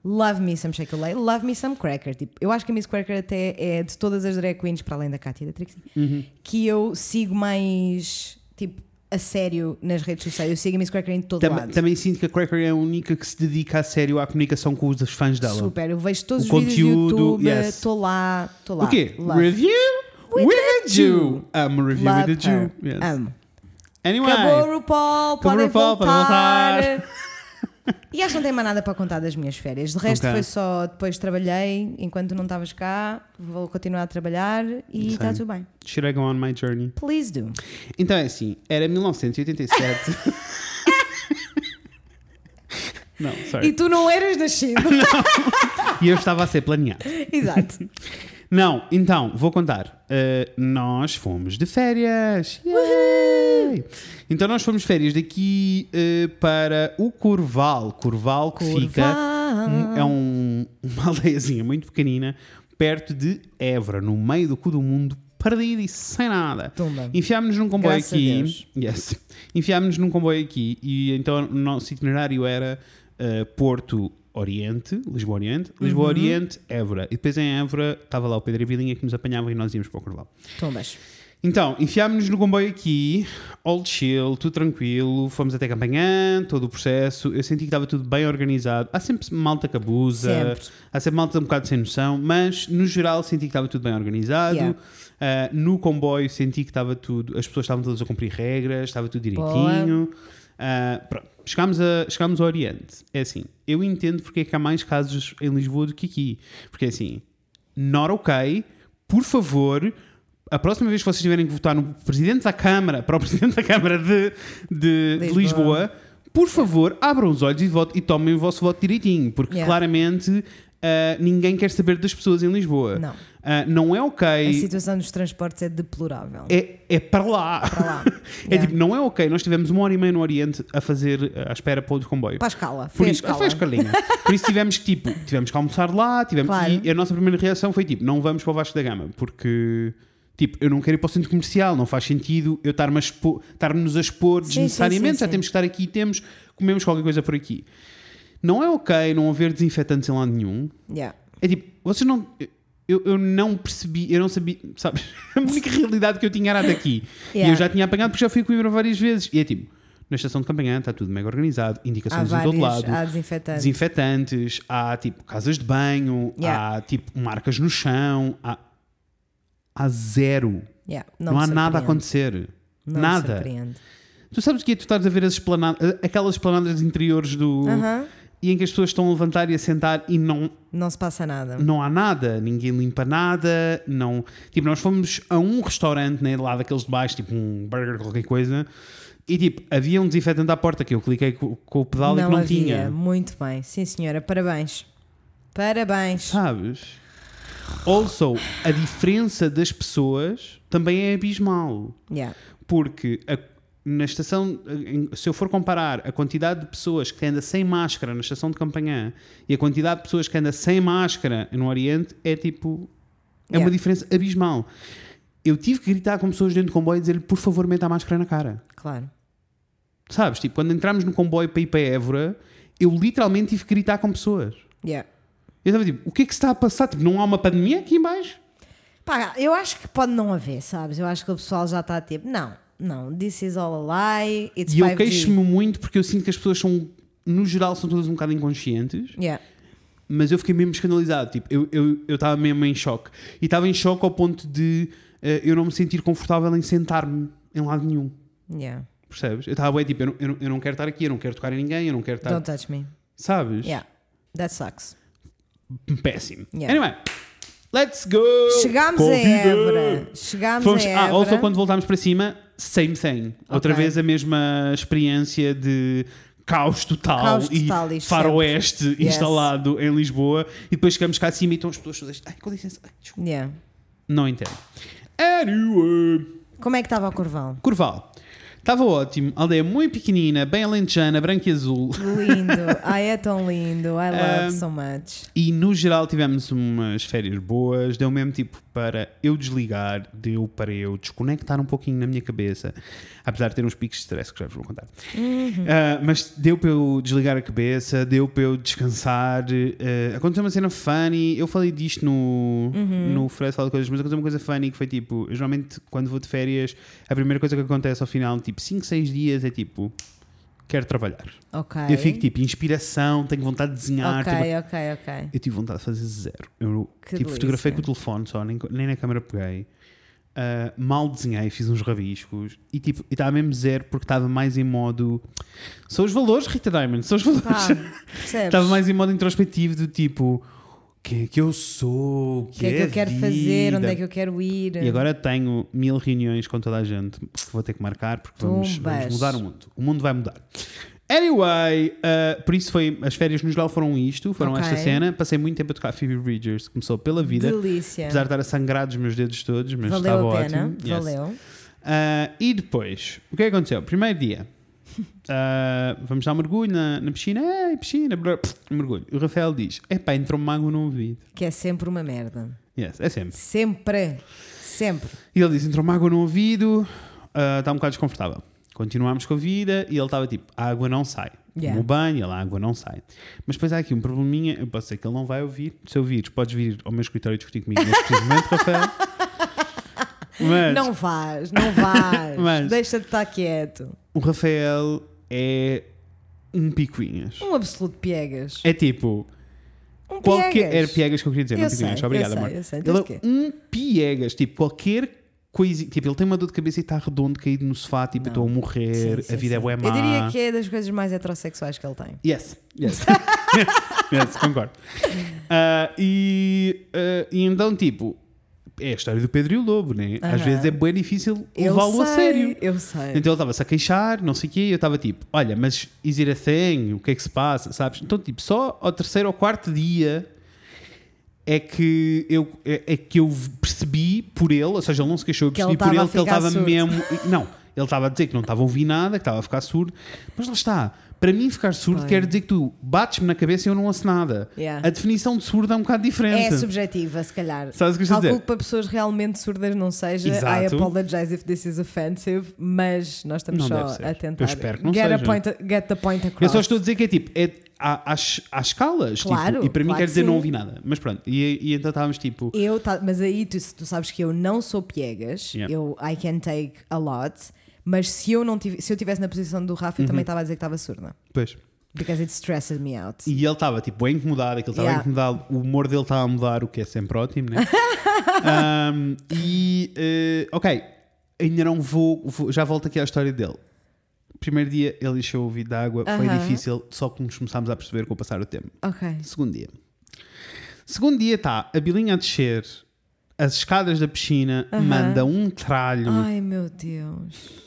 Love me some Shea Couleé, love me some Cracker. Tipo, eu acho que a Miss Cracker até é de todas as drag queens, para além da Katy e da Trixie, que eu sigo mais tipo a sério nas redes sociais. Eu sigo a Miss Cracker em todo lado. Também sinto que a Cracker é a única que se dedica a sério à comunicação com os fãs dela. Super, eu vejo todos os vídeos do YouTube, estou lá. O quê? Love. Review with a Jew. Amo Review Love with a Jew. Yes. Amo. Anyway. Acabou o RuPaul, podem voltar. E acho que não tem mais nada para contar das minhas férias. De resto foi só, depois trabalhei. Enquanto não estavas cá, vou continuar a trabalhar e está tudo bem. Should I go on my journey? Please do. Então é assim, era 1987. Não, sorry. E tu não eras nascido. E eu estava a ser planeado. Exato. Não, então, vou contar. Nós fomos de férias. Yay! Então nós fomos de férias daqui para o Corval, que fica... É uma aldeiazinha muito pequenina, perto de Évora, no meio do cu do mundo, perdido e sem nada. Enfiámos-nos num comboio graças aqui. Yes. Enfiámos-nos num comboio aqui e então o nosso itinerário era Porto Oriente, Lisboa Oriente, Lisboa Oriente, Évora. E depois em Évora estava lá o Pedro e Vilinha que nos apanhava e nós íamos para o Corval. Então, enfiámos-nos no comboio aqui, all chill, tudo tranquilo, fomos até Campanhã, todo o processo, eu senti que estava tudo bem organizado, há sempre malta que abusa, há sempre malta um bocado sem noção, mas no geral senti que estava tudo bem organizado, no comboio senti que estava tudo, as pessoas estavam todas a cumprir regras, estava tudo direitinho, pronto. Chegámos ao Oriente, é assim, eu entendo porque é que há mais casos em Lisboa do que aqui, porque é assim, not ok, por favor... A próxima vez que vocês tiverem que votar no Presidente da Câmara, para o Presidente da Câmara de Lisboa, por favor, abram os olhos e tomem o vosso voto direitinho, porque claramente ninguém quer saber das pessoas em Lisboa. Não. Não é ok... A situação dos transportes é deplorável. É para lá. Tipo, não é ok. Nós tivemos 1h30 no Oriente a fazer, à espera para outro comboio. Para a escala. Foi a escalinha. Por isso tivemos que almoçar lá, e a nossa primeira reação foi tipo, não vamos para o Vasco da Gama, porque... Tipo, eu não quero ir para o centro comercial, não faz sentido eu estar-nos a expor desnecessariamente, sim. Já temos que estar aqui, comemos qualquer coisa por aqui. Não é ok não haver desinfetantes em lado nenhum. É tipo, vocês não... Eu não percebi, eu não sabia, sabes? A única realidade que eu tinha era daqui. E eu já tinha apanhado porque já fui a Coimbra várias vezes. E é tipo... Na estação de Campanhã está tudo mega organizado, indicações de todo lado. Há desinfetantes, há tipo casas de banho, há tipo marcas no chão, há zero. Não há nada a acontecer. Nada. Tu sabes o que é? Tu estás a ver aquelas esplanadas interiores do... E em que as pessoas estão a levantar e a sentar e não... Não se passa nada. Não há nada. Ninguém limpa nada. Não... Tipo, nós fomos a um restaurante, né, lá daqueles de baixo, tipo um burger, qualquer coisa... E tipo, havia um desinfetante à porta que eu cliquei com o pedal e que não havia. Tinha. Muito bem. Sim, senhora. Parabéns. Parabéns. Sabes? Also, a diferença das pessoas também é abismal. Porque na estação, se eu for comparar a quantidade de pessoas que anda sem máscara na estação de Campanhã e a quantidade de pessoas que anda sem máscara no Oriente, é tipo... É uma diferença abismal. Eu tive que gritar com pessoas dentro do comboio e dizer-lhe, por favor, meta a máscara na cara. Claro. Sabes, tipo, quando entramos no comboio para ir para Évora, eu literalmente tive que gritar com pessoas. Eu estava tipo, o que é que se está a passar? Tipo, não há uma pandemia aqui em baixo? Pá, eu acho que pode não haver, sabes? Eu acho que o pessoal já está tipo, não, this is all a lie, it's 5G. E eu queixo-me muito porque eu sinto que as pessoas são, no geral, são todas um bocado inconscientes. Mas eu fiquei mesmo escandalizado, tipo, eu estava mesmo em choque. E estava em choque ao ponto de eu não me sentir confortável em sentar-me em lado nenhum. Percebes? Eu estava tipo, eu não quero estar aqui, eu não quero tocar em ninguém, eu não quero estar... Don't touch me. Sabes? That sucks. Péssimo. Anyway, let's go! Chegámos a Évora. Chegámos a Évora. Also, quando voltámos para cima, same thing. Outra vez a mesma experiência de caos total e faroeste instalado em Lisboa. E depois chegamos cá acima e estão as pessoas todas... Ai, com licença. Ai, desculpa. Não entendo. Anyway. Como é que estava o Corval? Corval. Estava ótimo. Aldeia muito pequenina, bem alentejana, branca e azul. Lindo. Ai, é tão lindo. I love so much. E no geral tivemos umas férias boas. Deu mesmo tipo para eu desligar, deu para eu desconectar um pouquinho na minha cabeça. Apesar de ter uns picos de stress que já vos vou contar. Mas deu para eu desligar a cabeça, deu para eu descansar. Aconteceu uma cena funny. Eu falei disto no Fred Fala de Coisas, mas aconteceu uma coisa funny que foi tipo, eu, geralmente quando vou de férias, a primeira coisa que acontece ao final, tipo, 5-6 dias é tipo, quero trabalhar. Eu fico tipo, inspiração, tenho vontade de desenhar. Ok. Eu tive vontade de fazer zero. Eu tipo, fotografei com o telefone só, nem na câmera peguei. Mal desenhei, fiz uns rabiscos. E tipo, estava mesmo zero porque estava mais em modo... São os valores, Rita Diamond, são os valores. Estava mais em modo introspectivo do tipo... Quem é que eu sou? O que é que eu quero fazer? Onde é que eu quero ir? E agora tenho 1000 reuniões com toda a gente que vou ter que marcar porque vamos mudar o mundo. O mundo vai mudar. Anyway, por isso foi... As férias no geral foram isto, foram esta cena. Passei muito tempo a tocar Phoebe Bridgers, começou pela vida. Delícia. Apesar de estar a sangrar dos meus dedos todos, mas estava ótimo. Valeu. E depois, o que é que aconteceu? Primeiro dia. Vamos dar um mergulho na piscina. Mergulho. O Rafael diz: entrou-me água no ouvido. Que é sempre uma merda. É sempre. Sempre. E ele disse, entrou-me água no ouvido, está um bocado desconfortável. Continuámos com a vida e ele estava tipo, a água não sai. Yeah. No banho, a água não sai. Mas depois há aqui um probleminha, eu posso dizer que ele não vai ouvir. Se ouvires, podes vir ao meu escritório discutir comigo neste precisamente, Rafael. Mas... Não vais. Mas... Deixa de estar quieto. O Rafael é um picuinhas. Um absoluto piegas. É tipo... Era piegas que eu queria dizer, não picuinhas. Obrigado, amor. Ele é um piegas. Tipo, qualquer... Tipo, ele tem uma dor de cabeça e está redondo, caído no sofá, tipo, eu estou a morrer, sim, a vida é má. Eu diria que é das coisas mais heterossexuais que ele tem. Yes, concordo. E então, tipo, é a história do Pedro e o Lobo, né? Às vezes é bem difícil levá-lo a sério. Eu sei. Então ele estava-se a queixar, não sei o quê, e eu estava tipo, olha, mas is it a thing? O que é que se passa? Sabes? Então, tipo, só ao terceiro ou quarto dia... É que eu percebi por ele, ou seja, ele não se queixou, eu percebi por ele que ele estava mesmo... Não, ele estava a dizer que não estava a ouvir nada, que estava a ficar surdo. Mas lá está, para mim ficar surdo quer dizer que tu bates-me na cabeça e eu não ouço nada. Yeah. A definição de surdo é um bocado diferente. É subjetiva, se calhar. Sabes o que eu estou a dizer? Algo que para pessoas realmente surdas não seja. Exato. I apologize if this is offensive, mas nós estamos não só a tentar. Eu espero que não seja. Get the point across. Eu só estou a dizer que é tipo... Há escalas, claro, tipo, e para mim quer dizer não ouvi nada, mas pronto, e então estávamos tipo mas aí tu sabes que eu não sou piegas, eu I can take a lot, mas se eu estivesse na posição do Rafa, eu também estava a dizer que estava surda, pois, because it stresses me out. E ele estava tipo bem incomodado, aquilo estava incomodado, o humor dele estava a mudar, o que é sempre ótimo, né? Ok, ainda não vou, já volto aqui à história dele. Primeiro dia ele encheu o ouvido de água, foi difícil, só que nos começámos a perceber com o passar do tempo. Okay. Segundo dia está a Bilinha a descer as escadas da piscina, manda um tralho. Ai meu Deus.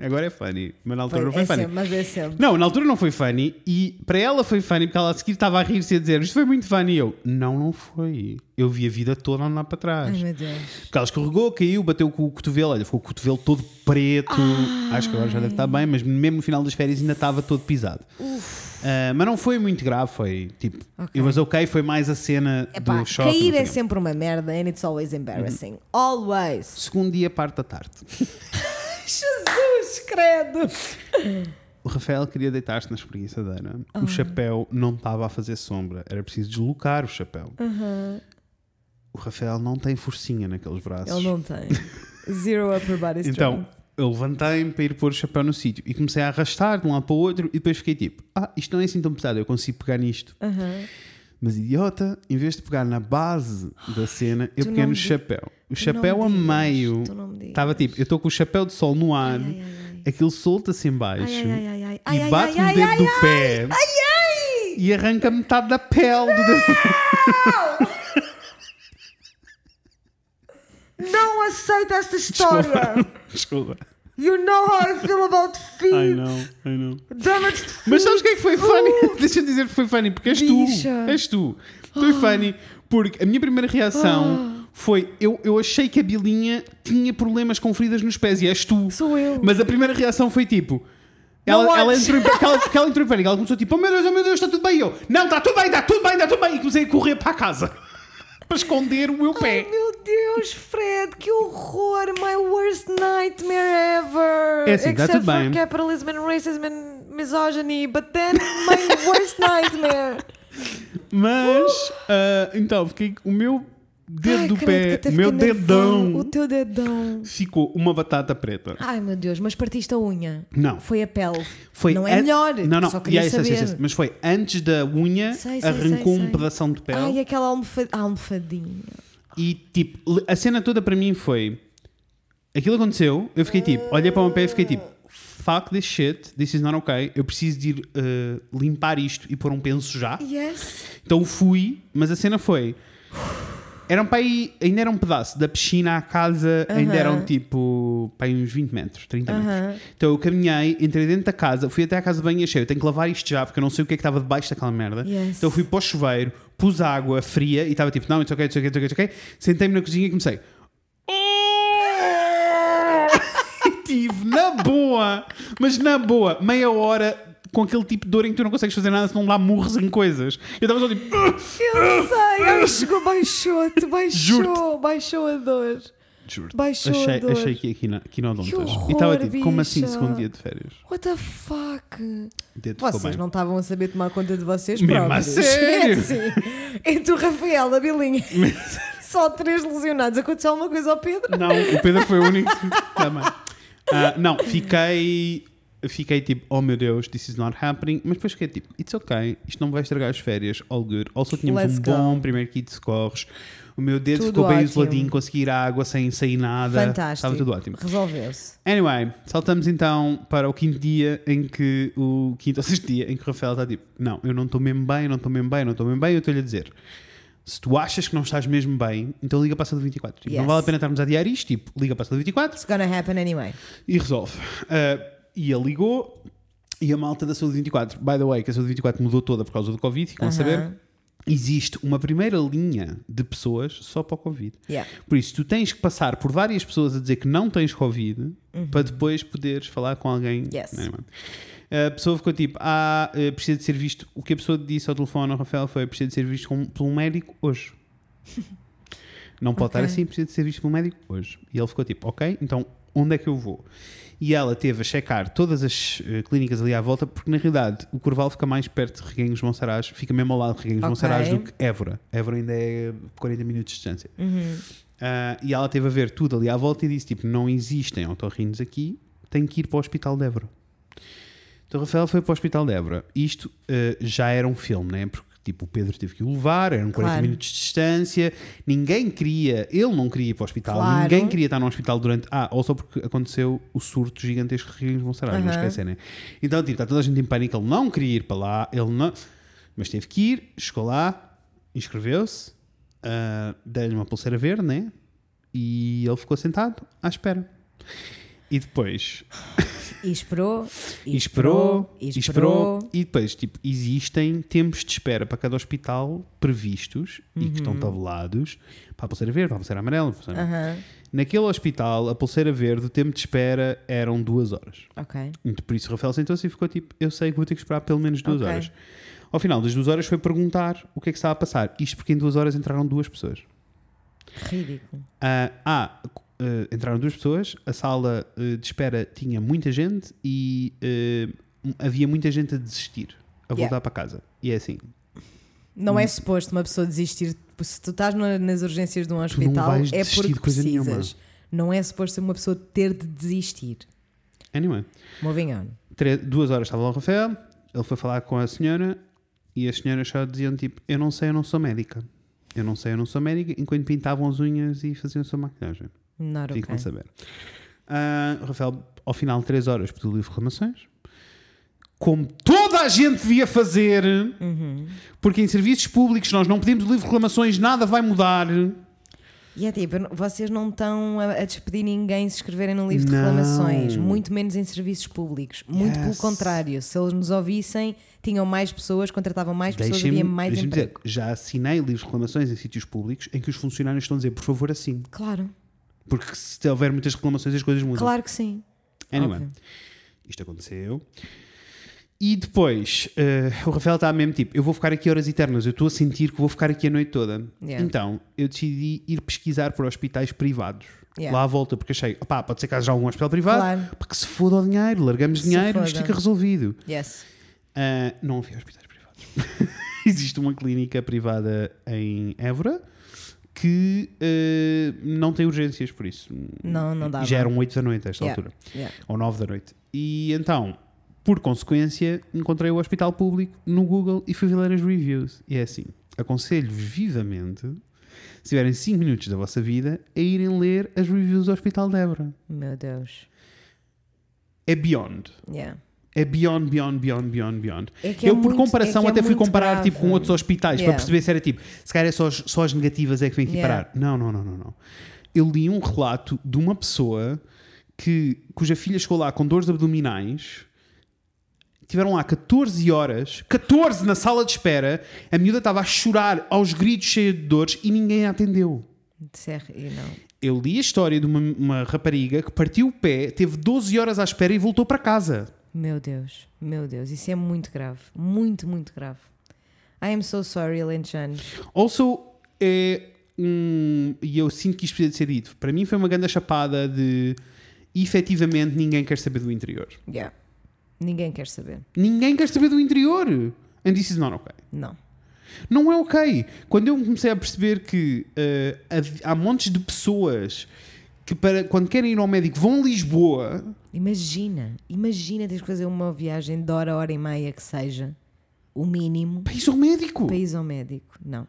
Agora é funny, mas na altura não foi funny. Sempre, mas é sempre. Não, na altura não foi funny e para ela foi funny porque ela a seguir estava a rir-se e a dizer isto foi muito funny e eu, não foi. Eu vi a vida toda andar para trás. Ai meu Deus. Porque ela escorregou, caiu, bateu com o cotovelo, olha, ficou o cotovelo todo preto. Ai. Acho que agora já deve estar bem, mas mesmo no final das férias ainda estava todo pisado. Mas não foi muito grave, foi tipo... Okay. Mas ok, foi mais a cena do choque. Cair é sempre uma merda and it's always embarrassing. Always. Segundo dia, parte da tarde. Jesus, credo! O Rafael queria deitar-se na espreguiçadeira. O chapéu não estava a fazer sombra. Era preciso deslocar o chapéu. O Rafael não tem forcinha naqueles braços. Ele não tem. Zero upper body strength. Então, eu levantei-me para ir pôr o chapéu no sítio e comecei a arrastar de um lado para o outro e depois fiquei tipo, isto não é assim tão pesado, eu consigo pegar nisto. Mas idiota, em vez de pegar na base da cena, eu peguei no chapéu. O chapéu a meio estava tipo, eu estou com o chapéu de sol no ar, aquilo solta-se em baixo e bate-me o dedo do pé e arranca metade da pele do dedo. Não aceito esta história. Desculpa. You know how I feel about feet. I know. Damage to feet. Mas sabes o que é que foi funny? Deixa eu dizer que foi funny, porque és tu. Foi funny, porque a minha primeira reação foi, eu achei que a Bilinha tinha problemas com feridas nos pés e és tu. Sou eu. Mas a primeira reação foi tipo, ela entrou em pânico, ela começou tipo, oh meu Deus, está tudo bem. E eu, não, está tudo bem. E comecei a correr para a casa. Para esconder o meu pé. Ai meu Deus, Fred, que horror! My worst nightmare ever. É assim, except tudo for bem. Capitalism and racism and misogyny, but then my worst nightmare. Mas então fiquei o meu dedo do pé, o meu dedão. O teu dedão ficou uma batata preta. Ai meu Deus, mas partiste a unha? Não. Foi a pele. Foi não é melhor. Não. Só queria saber. Sei. Mas foi antes da unha, arrancou um pedação de pele. Ai, aquela almofadinha. E tipo, a cena toda para mim foi... Aquilo aconteceu, eu fiquei tipo... Olhei para o meu pé e fiquei tipo... Fuck this shit, this is not okay. Eu preciso de ir limpar isto e pôr um penso já. Yes. Então fui, mas a cena foi... Eram para aí, ainda era um pedaço da piscina à casa, ainda eram tipo para aí uns 20 metros, 30 metros. Então eu caminhei, entrei dentro da casa, fui até à casa de banho e achei, eu tenho que lavar isto já, porque eu não sei o que é que estava debaixo daquela merda. Yes. Então eu fui para o chuveiro, pus água fria e estava tipo, não, it's okay. Sentei-me na cozinha e comecei. Tive na boa, meia hora... com aquele tipo de dor em que tu não consegues fazer nada se não lá murres em coisas. Eu estava só tipo... Eu sei, chegou, baixou a dor. Bridgers. Baixou a dor. Achei que aqui não dão tanto. E estava tipo, como assim, segundo dia de férias? What the fuck? Vocês não estavam a saber tomar conta de vocês próprios. Entre o Rafael, a Bilinha. Só 3 lesionados. Aconteceu alguma coisa ao Pedro? Não, o Pedro foi o único. Não, fiquei tipo, oh meu Deus, this is not happening. Mas depois fiquei tipo, it's ok, isto não me vai estragar as férias, all good. Also tínhamos bom primeiro kit de socorros. O meu dedo tudo ficou bem ótimo. Isoladinho, consegui ir à água sem sair nada. Fantástico. Estava tudo ótimo. Resolveu-se. Anyway, saltamos então para o quinto ou sexto dia em que o Rafael está tipo, não, eu não estou mesmo bem, eu estou-lhe a dizer, se tu achas que não estás mesmo bem, então liga para a Saúde 24. Tipo, yes. Não vale a pena estarmos a adiar isto, tipo, liga para a Saúde 24. It's gonna happen anyway. E resolve. E ele ligou, e a malta da Saúde 24, by the way, que a Saúde 24 mudou toda por causa do Covid, ficam a saber, existe uma primeira linha de pessoas só para o Covid. Yeah. Por isso, tu tens que passar por várias pessoas a dizer que não tens Covid, para depois poderes falar com alguém. Yes. A pessoa ficou tipo, precisa de ser visto. O que a pessoa disse ao telefone ao Rafael foi, precisa de ser visto por um médico hoje. Não pode estar assim, precisa de ser visto por um médico hoje. E ele ficou tipo, ok, então onde é que eu vou? E ela teve a checar todas as clínicas ali à volta, porque na realidade o Corval fica mais perto de Reguengos de Monsaraz, fica mesmo ao lado de Reguengos de Monsaraz do que Évora. Évora ainda é 40 minutos de distância. E ela teve a ver tudo ali à volta e disse tipo, não existem otorrinos aqui, tenho que ir para o Hospital de Évora. Então o Rafael foi para o Hospital de Évora. Isto já era um filme, né? Porque tipo, o Pedro teve que o levar, eram 40 minutos de distância, ele não queria ir para o hospital, ninguém queria estar no hospital durante... ou só porque aconteceu o surto gigantesco de Reguengos de Monsaraz, não esquecem, né? Então, tipo, está toda a gente em pânico, ele não queria ir para lá, mas teve que ir, chegou lá, inscreveu-se, deu-lhe uma pulseira verde, né? E ele ficou sentado à espera. E depois... E esperou. E depois, tipo, existem tempos de espera para cada hospital previstos e que estão tabelados para a pulseira verde, para a pulseira amarela. Naquele hospital, a pulseira verde, o tempo de espera eram 2 horas. Então, por isso o Rafael sentou-se e ficou tipo, eu sei que vou ter que esperar pelo menos 2 horas. Ao final das 2 horas foi perguntar o que é que estava a passar. Isto porque em 2 horas entraram 2 pessoas. Ridículo. Entraram 2 pessoas, a sala de espera tinha muita gente e havia muita gente a desistir, a voltar para casa. E é assim. Não é suposto uma pessoa desistir. Se tu estás nas urgências de um hospital, é porque precisas. Nenhuma. Não é suposto uma pessoa ter de desistir. Anyway. Moving on. 2 horas estava lá o Rafael, ele foi falar com a senhora e as senhoras só diziam tipo, eu não sou médica, enquanto pintavam as unhas e faziam a sua maquilhagem. Ficam a saber. Rafael, ao final de 3 horas, pediu reclamações, como toda a gente devia fazer, porque em serviços públicos nós não pedimos livre reclamações, nada vai mudar. E é tipo, vocês não estão a despedir ninguém se escreverem no livro de reclamações, muito menos em serviços públicos. Muito pelo contrário, se eles nos ouvissem, tinham mais pessoas, contratavam mais pessoas, havia mais emprego. Já assinei livros de reclamações em sítios públicos em que os funcionários estão a dizer, por favor, assine. Claro. Porque se houver muitas reclamações as coisas mudam. Claro que sim. Anyway, isto aconteceu. E depois, o Rafael está mesmo tipo, eu vou ficar aqui horas eternas, eu estou a sentir que vou ficar aqui a noite toda. Yeah. Então, eu decidi ir pesquisar por hospitais privados. Yeah. Lá à volta, porque achei, opá, pode ser que haja algum hospital privado, porque se foda o dinheiro, largamos dinheiro, mas fica resolvido. Yes. Não havia hospitais privados. Existe uma clínica privada em Évora, que não tem urgências, por isso não dá. Já eram 8 da noite a esta altura, ou 9 da noite. E então, por consequência, encontrei o hospital público no Google e fui ver as reviews. E é assim, aconselho-vos vivamente, se tiverem 5 minutos da vossa vida, a irem ler as reviews do Hospital de Évora. Meu Deus. É beyond. Yeah. É beyond. É que eu, por comparação, até fui comparar tipo, com outros hospitais para perceber se era tipo, se calhar é só as negativas é que vem aqui parar. Não. Eu li um relato de uma pessoa cuja filha chegou lá com dores abdominais, tiveram lá 14 horas na sala de espera, a miúda estava a chorar aos gritos cheia de dores e ninguém a atendeu. Eu li a história de uma rapariga que partiu o pé, teve 12 horas à espera e voltou para casa. Meu Deus, isso é muito grave. Muito grave. I am so sorry, Alentejanos. Also, E eu sinto que isto precisa de ser dito. Para mim foi uma grande chapada de... efetivamente ninguém quer saber do interior. Yeah. Ninguém quer saber. Ninguém quer saber do interior. And this is not okay. Não. Não é ok. Quando eu comecei a perceber que há montes de pessoas que quando querem ir ao médico vão a Lisboa... Imagina teres que fazer uma viagem de hora e meia que seja o mínimo. País ao médico. Não.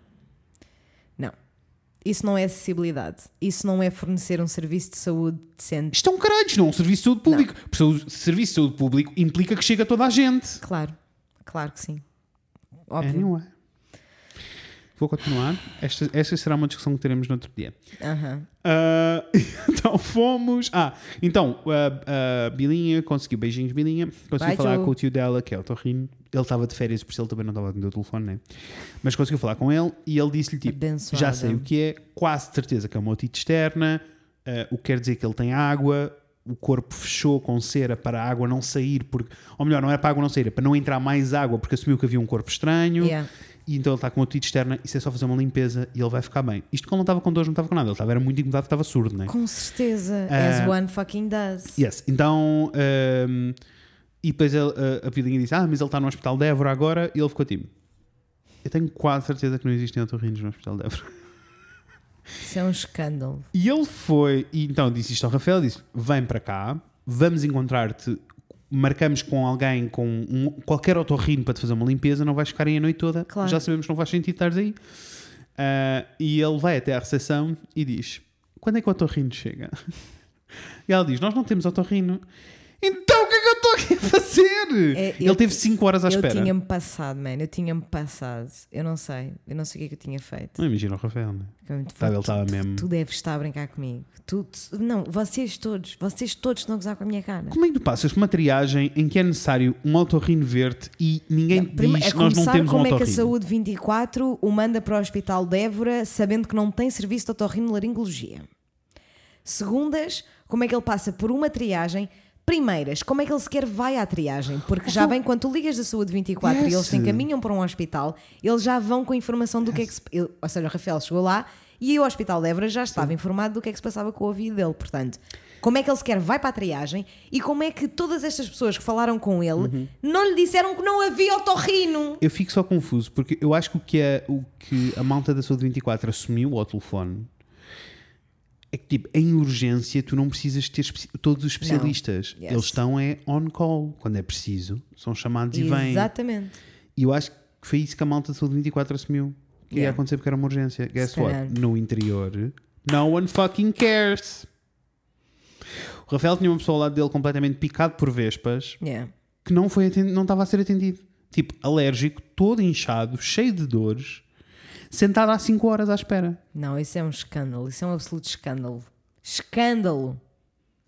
Isso não é acessibilidade. Isso não é fornecer um serviço de saúde decente. Isto é um caralho, não é um serviço de saúde público. Porque serviço de saúde público implica que chega a toda a gente. Claro que sim. Óbvio. Anyway. Vou continuar. Esta será uma discussão que teremos no outro dia. Uh-huh. Então fomos. Então, Bilinha conseguiu. Beijinhos, Bilinha. Conseguiu falar com o tio dela, que é o Torrinho. Ele estava de férias, por isso ele também não estava atendendo o telefone, né? Mas conseguiu falar com ele e ele disse-lhe: tipo, abençoada. Já sei o que é, quase certeza que é uma otite externa. O que quer dizer que ele tem água. O corpo fechou com cera para a água não sair, porque, ou melhor, não era para a água não sair, era para não entrar mais água, porque assumiu que havia um corpo estranho. Yeah. E então ele está com uma otite externa, isso é só fazer uma limpeza e ele vai ficar bem. Isto que ele não estava com dor, não estava com nada, ele era muito incomodado, estava surdo, não é? Com certeza, as one fucking does. Yes, então. E depois ele, a Pilinha disse: mas ele está no Hospital de Évora agora, e ele ficou tipo: eu tenho quase certeza que não existem otorrinos no Hospital de Évora. Isso é um escândalo. E ele foi, e então disse isto ao Rafael: disse, vem para cá, vamos encontrar-te. Marcamos com alguém, com qualquer otorrino para te fazer uma limpeza, não vais ficar aí a noite toda, claro. Já sabemos que não vais sentir estares aí. E ele vai até à recepção e diz: quando é que o otorrino chega? E ela diz: nós não temos otorrino. Então o que é que eu estou aqui a fazer? Ele teve 5 horas à espera. Eu tinha-me passado. Eu não sei o que é que eu tinha feito. Não imagino o Rafael, né? Ele estava mesmo. Tu deves estar a brincar comigo. Não, vocês todos estão a gozar com a minha cara. Como é que tu passas uma triagem em que é necessário um otorrino verde e ninguém diz que nós não temos um otorrino? Como é que a Saúde 24 o manda para o Hospital de Évora sabendo que não tem serviço de otorrinolaringologia? Segundas, como é que ele passa por uma triagem? Primeiras, como é que ele sequer vai à triagem? Porque já vem, quando tu ligas da Saúde 24 yes. E eles se encaminham para um hospital, eles já vão com a informação do yes. Que é que se... Ou seja, o Rafael chegou lá e o Hospital de Évora já estava informado do que é que se passava com a vida dele. Portanto, como é que ele sequer vai para a triagem e como é que todas estas pessoas que falaram com ele não lhe disseram que não havia otorrino? Eu fico só confuso, porque eu acho que o que a malta da Saúde 24 assumiu ao telefone é que, tipo, em urgência tu não precisas ter todos os especialistas. Yes. Eles estão on-call. Quando é preciso, são chamados e vêm. Exatamente. E eu acho que foi isso que a malta de Saúde 24 assumiu. Que ia acontecer porque era uma urgência. Guess what? No interior, no one fucking cares. O Rafael tinha uma pessoa ao lado dele completamente picado por vespas que não estava a ser atendido. Tipo, alérgico, todo inchado, cheio de dores. Sentada há 5 horas à espera. Não, isso é um escândalo. Isso é um absoluto escândalo. Escândalo.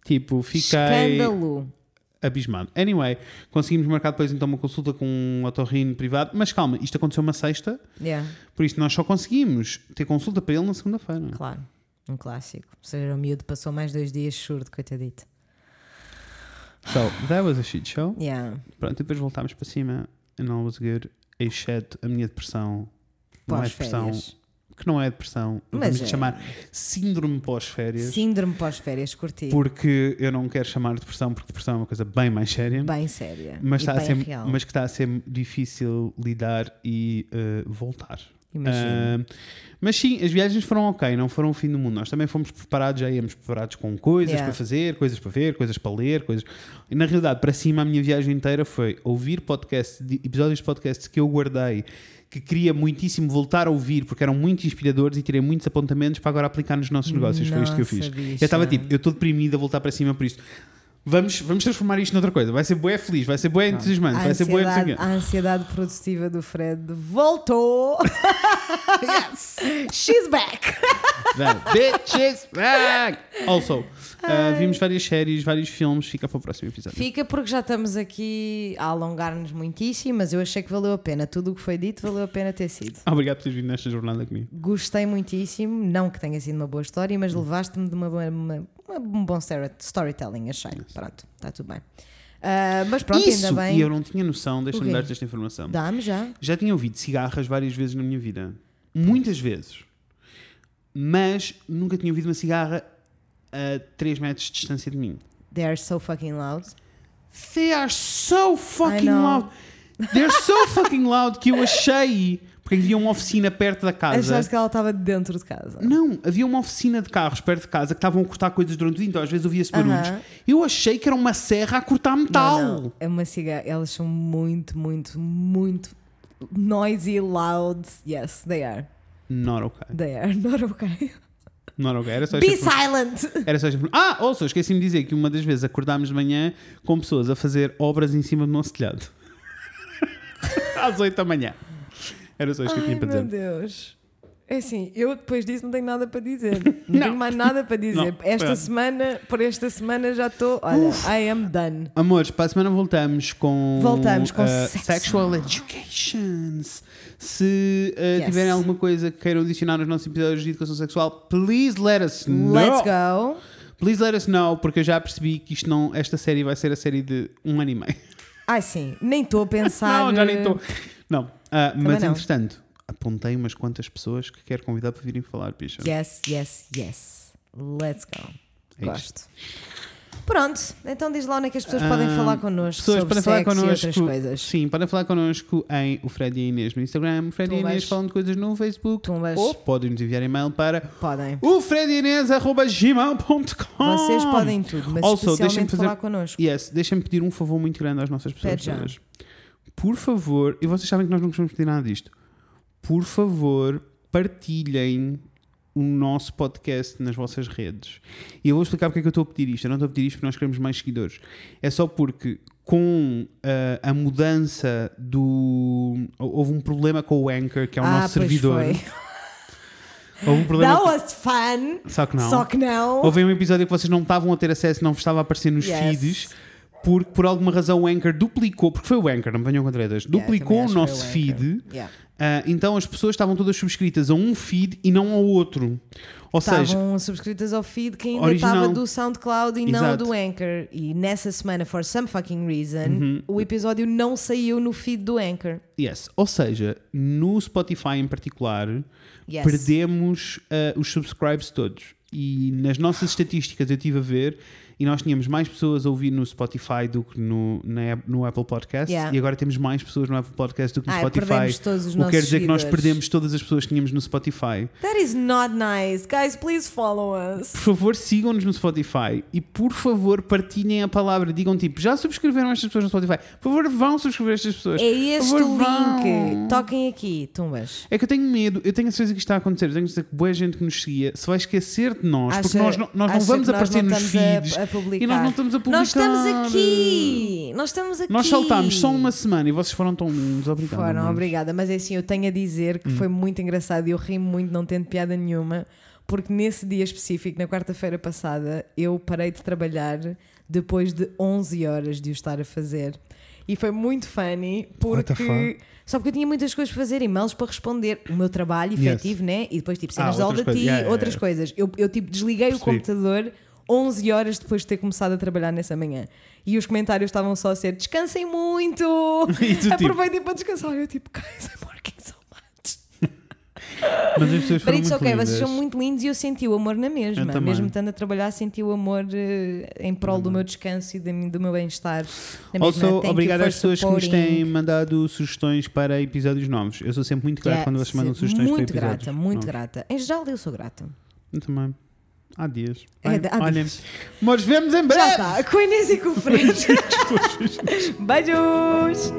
Tipo, fiquei... Escândalo. Abismado. Anyway, conseguimos marcar depois então uma consulta com um otorrino privado. Mas calma, isto aconteceu uma sexta. Por isso nós só conseguimos ter consulta para ele na segunda-feira. Claro, um clássico. Ou seja, o miúdo passou mais 2 dias surdo, coitadito. So, that was a shit show. Pronto, e depois voltámos para cima. And all was good. Exceto a minha depressão... Pós-férias. Que não é depressão, vamos chamar síndrome pós-férias. Síndrome pós-férias, curti. Porque eu não quero chamar de depressão, porque depressão é uma coisa bem mais séria. Bem séria. Mas que está a ser difícil lidar e voltar. Imagino. Mas sim, as viagens foram ok, não foram o fim do mundo. Nós também fomos preparados, já íamos preparados com coisas para fazer, coisas para ver, coisas para ler, coisas. E, na realidade, para cima, a minha viagem inteira foi ouvir podcasts, episódios de podcasts que eu guardei, que queria muitíssimo voltar a ouvir, porque eram muito inspiradores e tirei muitos apontamentos para agora aplicar nos nossos negócios. Nossa, foi isto que eu fiz. Bicha. Eu estava tipo, eu estou deprimido a voltar para cima, por isso vamos transformar isto noutra coisa. Vai ser bué feliz, vai ser bué entusiasmante, vai ser bué... A ansiedade produtiva do Fred voltou. Yes. She's back. That bitch is back. Also, vimos várias séries, vários filmes. Fica para o próximo episódio. Fica, porque já estamos aqui a alongar-nos muitíssimo, mas eu achei que valeu a pena. Tudo o que foi dito valeu a pena ter sido. Obrigado por teres vindo nesta jornada comigo. Gostei muitíssimo, não que tenha sido uma boa história, mas levaste-me de um bom storytelling, achei. Pronto, está tudo bem. Mas pronto, isso, ainda bem. E eu não tinha noção, deixa-me dar-te esta informação. Dá-me já. Já tinha ouvido cigarras várias vezes na minha vida. Muitas vezes. mas nunca tinha ouvido uma cigarra a 3 metros de distância de mim. They are so fucking loud. They are so fucking loud. They're so fucking loud que eu achei... Porque havia uma oficina perto da casa. Achaste que ela estava dentro de casa? Não, havia uma oficina de carros perto de casa que estavam a cortar coisas durante o dia, então às vezes ouvia-se barulhos. Uh-huh. Eu achei que era uma serra a cortar metal. Não. É uma cigarra. Elas são muito, muito, muito noisy, loud. Yes, they are. Not okay. They are not okay. Not okay. Era só be silent! Era só ah, ouça, esqueci-me de dizer que uma das vezes acordámos de manhã com pessoas a fazer obras em cima do nosso telhado. Às 8 da manhã. Era só isso que eu tinha para dizer. Meu Deus. É assim, eu depois disso não tenho nada para dizer. Não tenho mais nada para dizer. Não, por esta semana já estou. Olha, I am done. Amores, para a semana voltamos com Sexual Educations. Se tiverem alguma coisa que queiram adicionar nos nossos episódios de educação sexual, please let us know. Let's go. Please let us know, porque eu já percebi que esta série vai ser a série de 1 ano e meio. Ai sim, nem estou a pensar. Não, já nem estou. Não. Mas não. Entretanto, apontei umas quantas pessoas que quero convidar para virem falar, bicha. Yes, yes, yes. Let's go. É gosto. Isto. Pronto, então diz lá onde é que as pessoas podem falar connosco. Pessoas sobre podem falar connosco. E outras coisas. Sim, podem falar connosco em o Fred e a Inês no Instagram, o Fred e a Inês falam de coisas no Facebook. Ou podem nos enviar e-mail para o fredinês@gmail.com. Vocês podem tudo, mas also, especialmente falar connosco. Yes, deixem-me pedir um favor muito grande às nossas pessoas. Por favor, e vocês sabem que nós não gostamos de pedir nada disto, por favor, partilhem o nosso podcast nas vossas redes. E eu vou explicar porque é que eu estou a pedir isto. Eu não estou a pedir isto porque nós queremos mais seguidores. É só porque com a mudança houve um problema com o Anchor, que é o nosso servidor. Houve um problema. That was fun. Só que não. Houve um episódio que vocês não estavam a ter acesso, não vos estava a aparecer nos feeds. Porque por alguma razão o Anchor duplicou, porque foi o Anchor, não me venham com tretas, duplicou o nosso feed, então as pessoas estavam todas subscritas a um feed e não ao outro. Ou estavam subscritas ao feed que ainda estava do SoundCloud e não do Anchor. E nessa semana, for some fucking reason, o episódio não saiu no feed do Anchor. Yes. Ou seja, no Spotify em particular, perdemos os subscribes todos. E nas nossas estatísticas eu estive a ver e nós tínhamos mais pessoas a ouvir no Spotify do que no Apple Podcast e agora temos mais pessoas no Apple Podcast do que no Spotify. Perdemos todos os nossos quer dizer seguidores. Que nós perdemos todas as pessoas que tínhamos no Spotify. That is not nice. Guys, please follow us. Por favor, sigam-nos no Spotify e por favor partilhem a palavra. Digam tipo, já subscreveram estas pessoas no Spotify? Por favor, vão subscrever estas pessoas. É este o link. Toquem aqui, tumbas. É que eu tenho medo. Eu tenho a certeza que isto está a acontecer. Eu tenho a certeza que boa gente que nos seguia se vai esquecer de nós. Porque nós não vamos aparecer nos feeds. E nós não estamos a publicar. Nós estamos aqui. Nós saltámos só uma semana e vocês foram tão lindos. Obrigada. Obrigada. Mas é assim, eu tenho a dizer que foi muito engraçado e eu ri muito, não tendo piada nenhuma, porque nesse dia específico, na quarta-feira passada, eu parei de trabalhar depois de 11 horas de o estar a fazer. E foi muito funny porque só porque eu tinha muitas coisas para fazer, e-mails para responder, o meu trabalho efetivo, né? E depois tipo cenas de aula de ti, outras coisas. Eu tipo desliguei o computador 11 horas depois de ter começado a trabalhar nessa manhã. E os comentários estavam só a ser descansem muito, aproveitem para descansar. Eu tipo, guys, I'm working so much. Mas as pessoas foram muito lindas. Vocês são muito lindos e eu senti o amor na mesma. Mesmo estando a trabalhar, senti o amor em prol do meu descanso e do meu bem-estar. Also, obrigado às pessoas que nos têm mandado sugestões para episódios novos. Eu sou sempre muito grata quando vocês mandam sugestões para episódios novos. Muito grata. Em geral, eu sou grata. Eu também. Há dias. Olhem. Mas vemos em breve. Já está. Com a Inês e com o Fred. Beijos.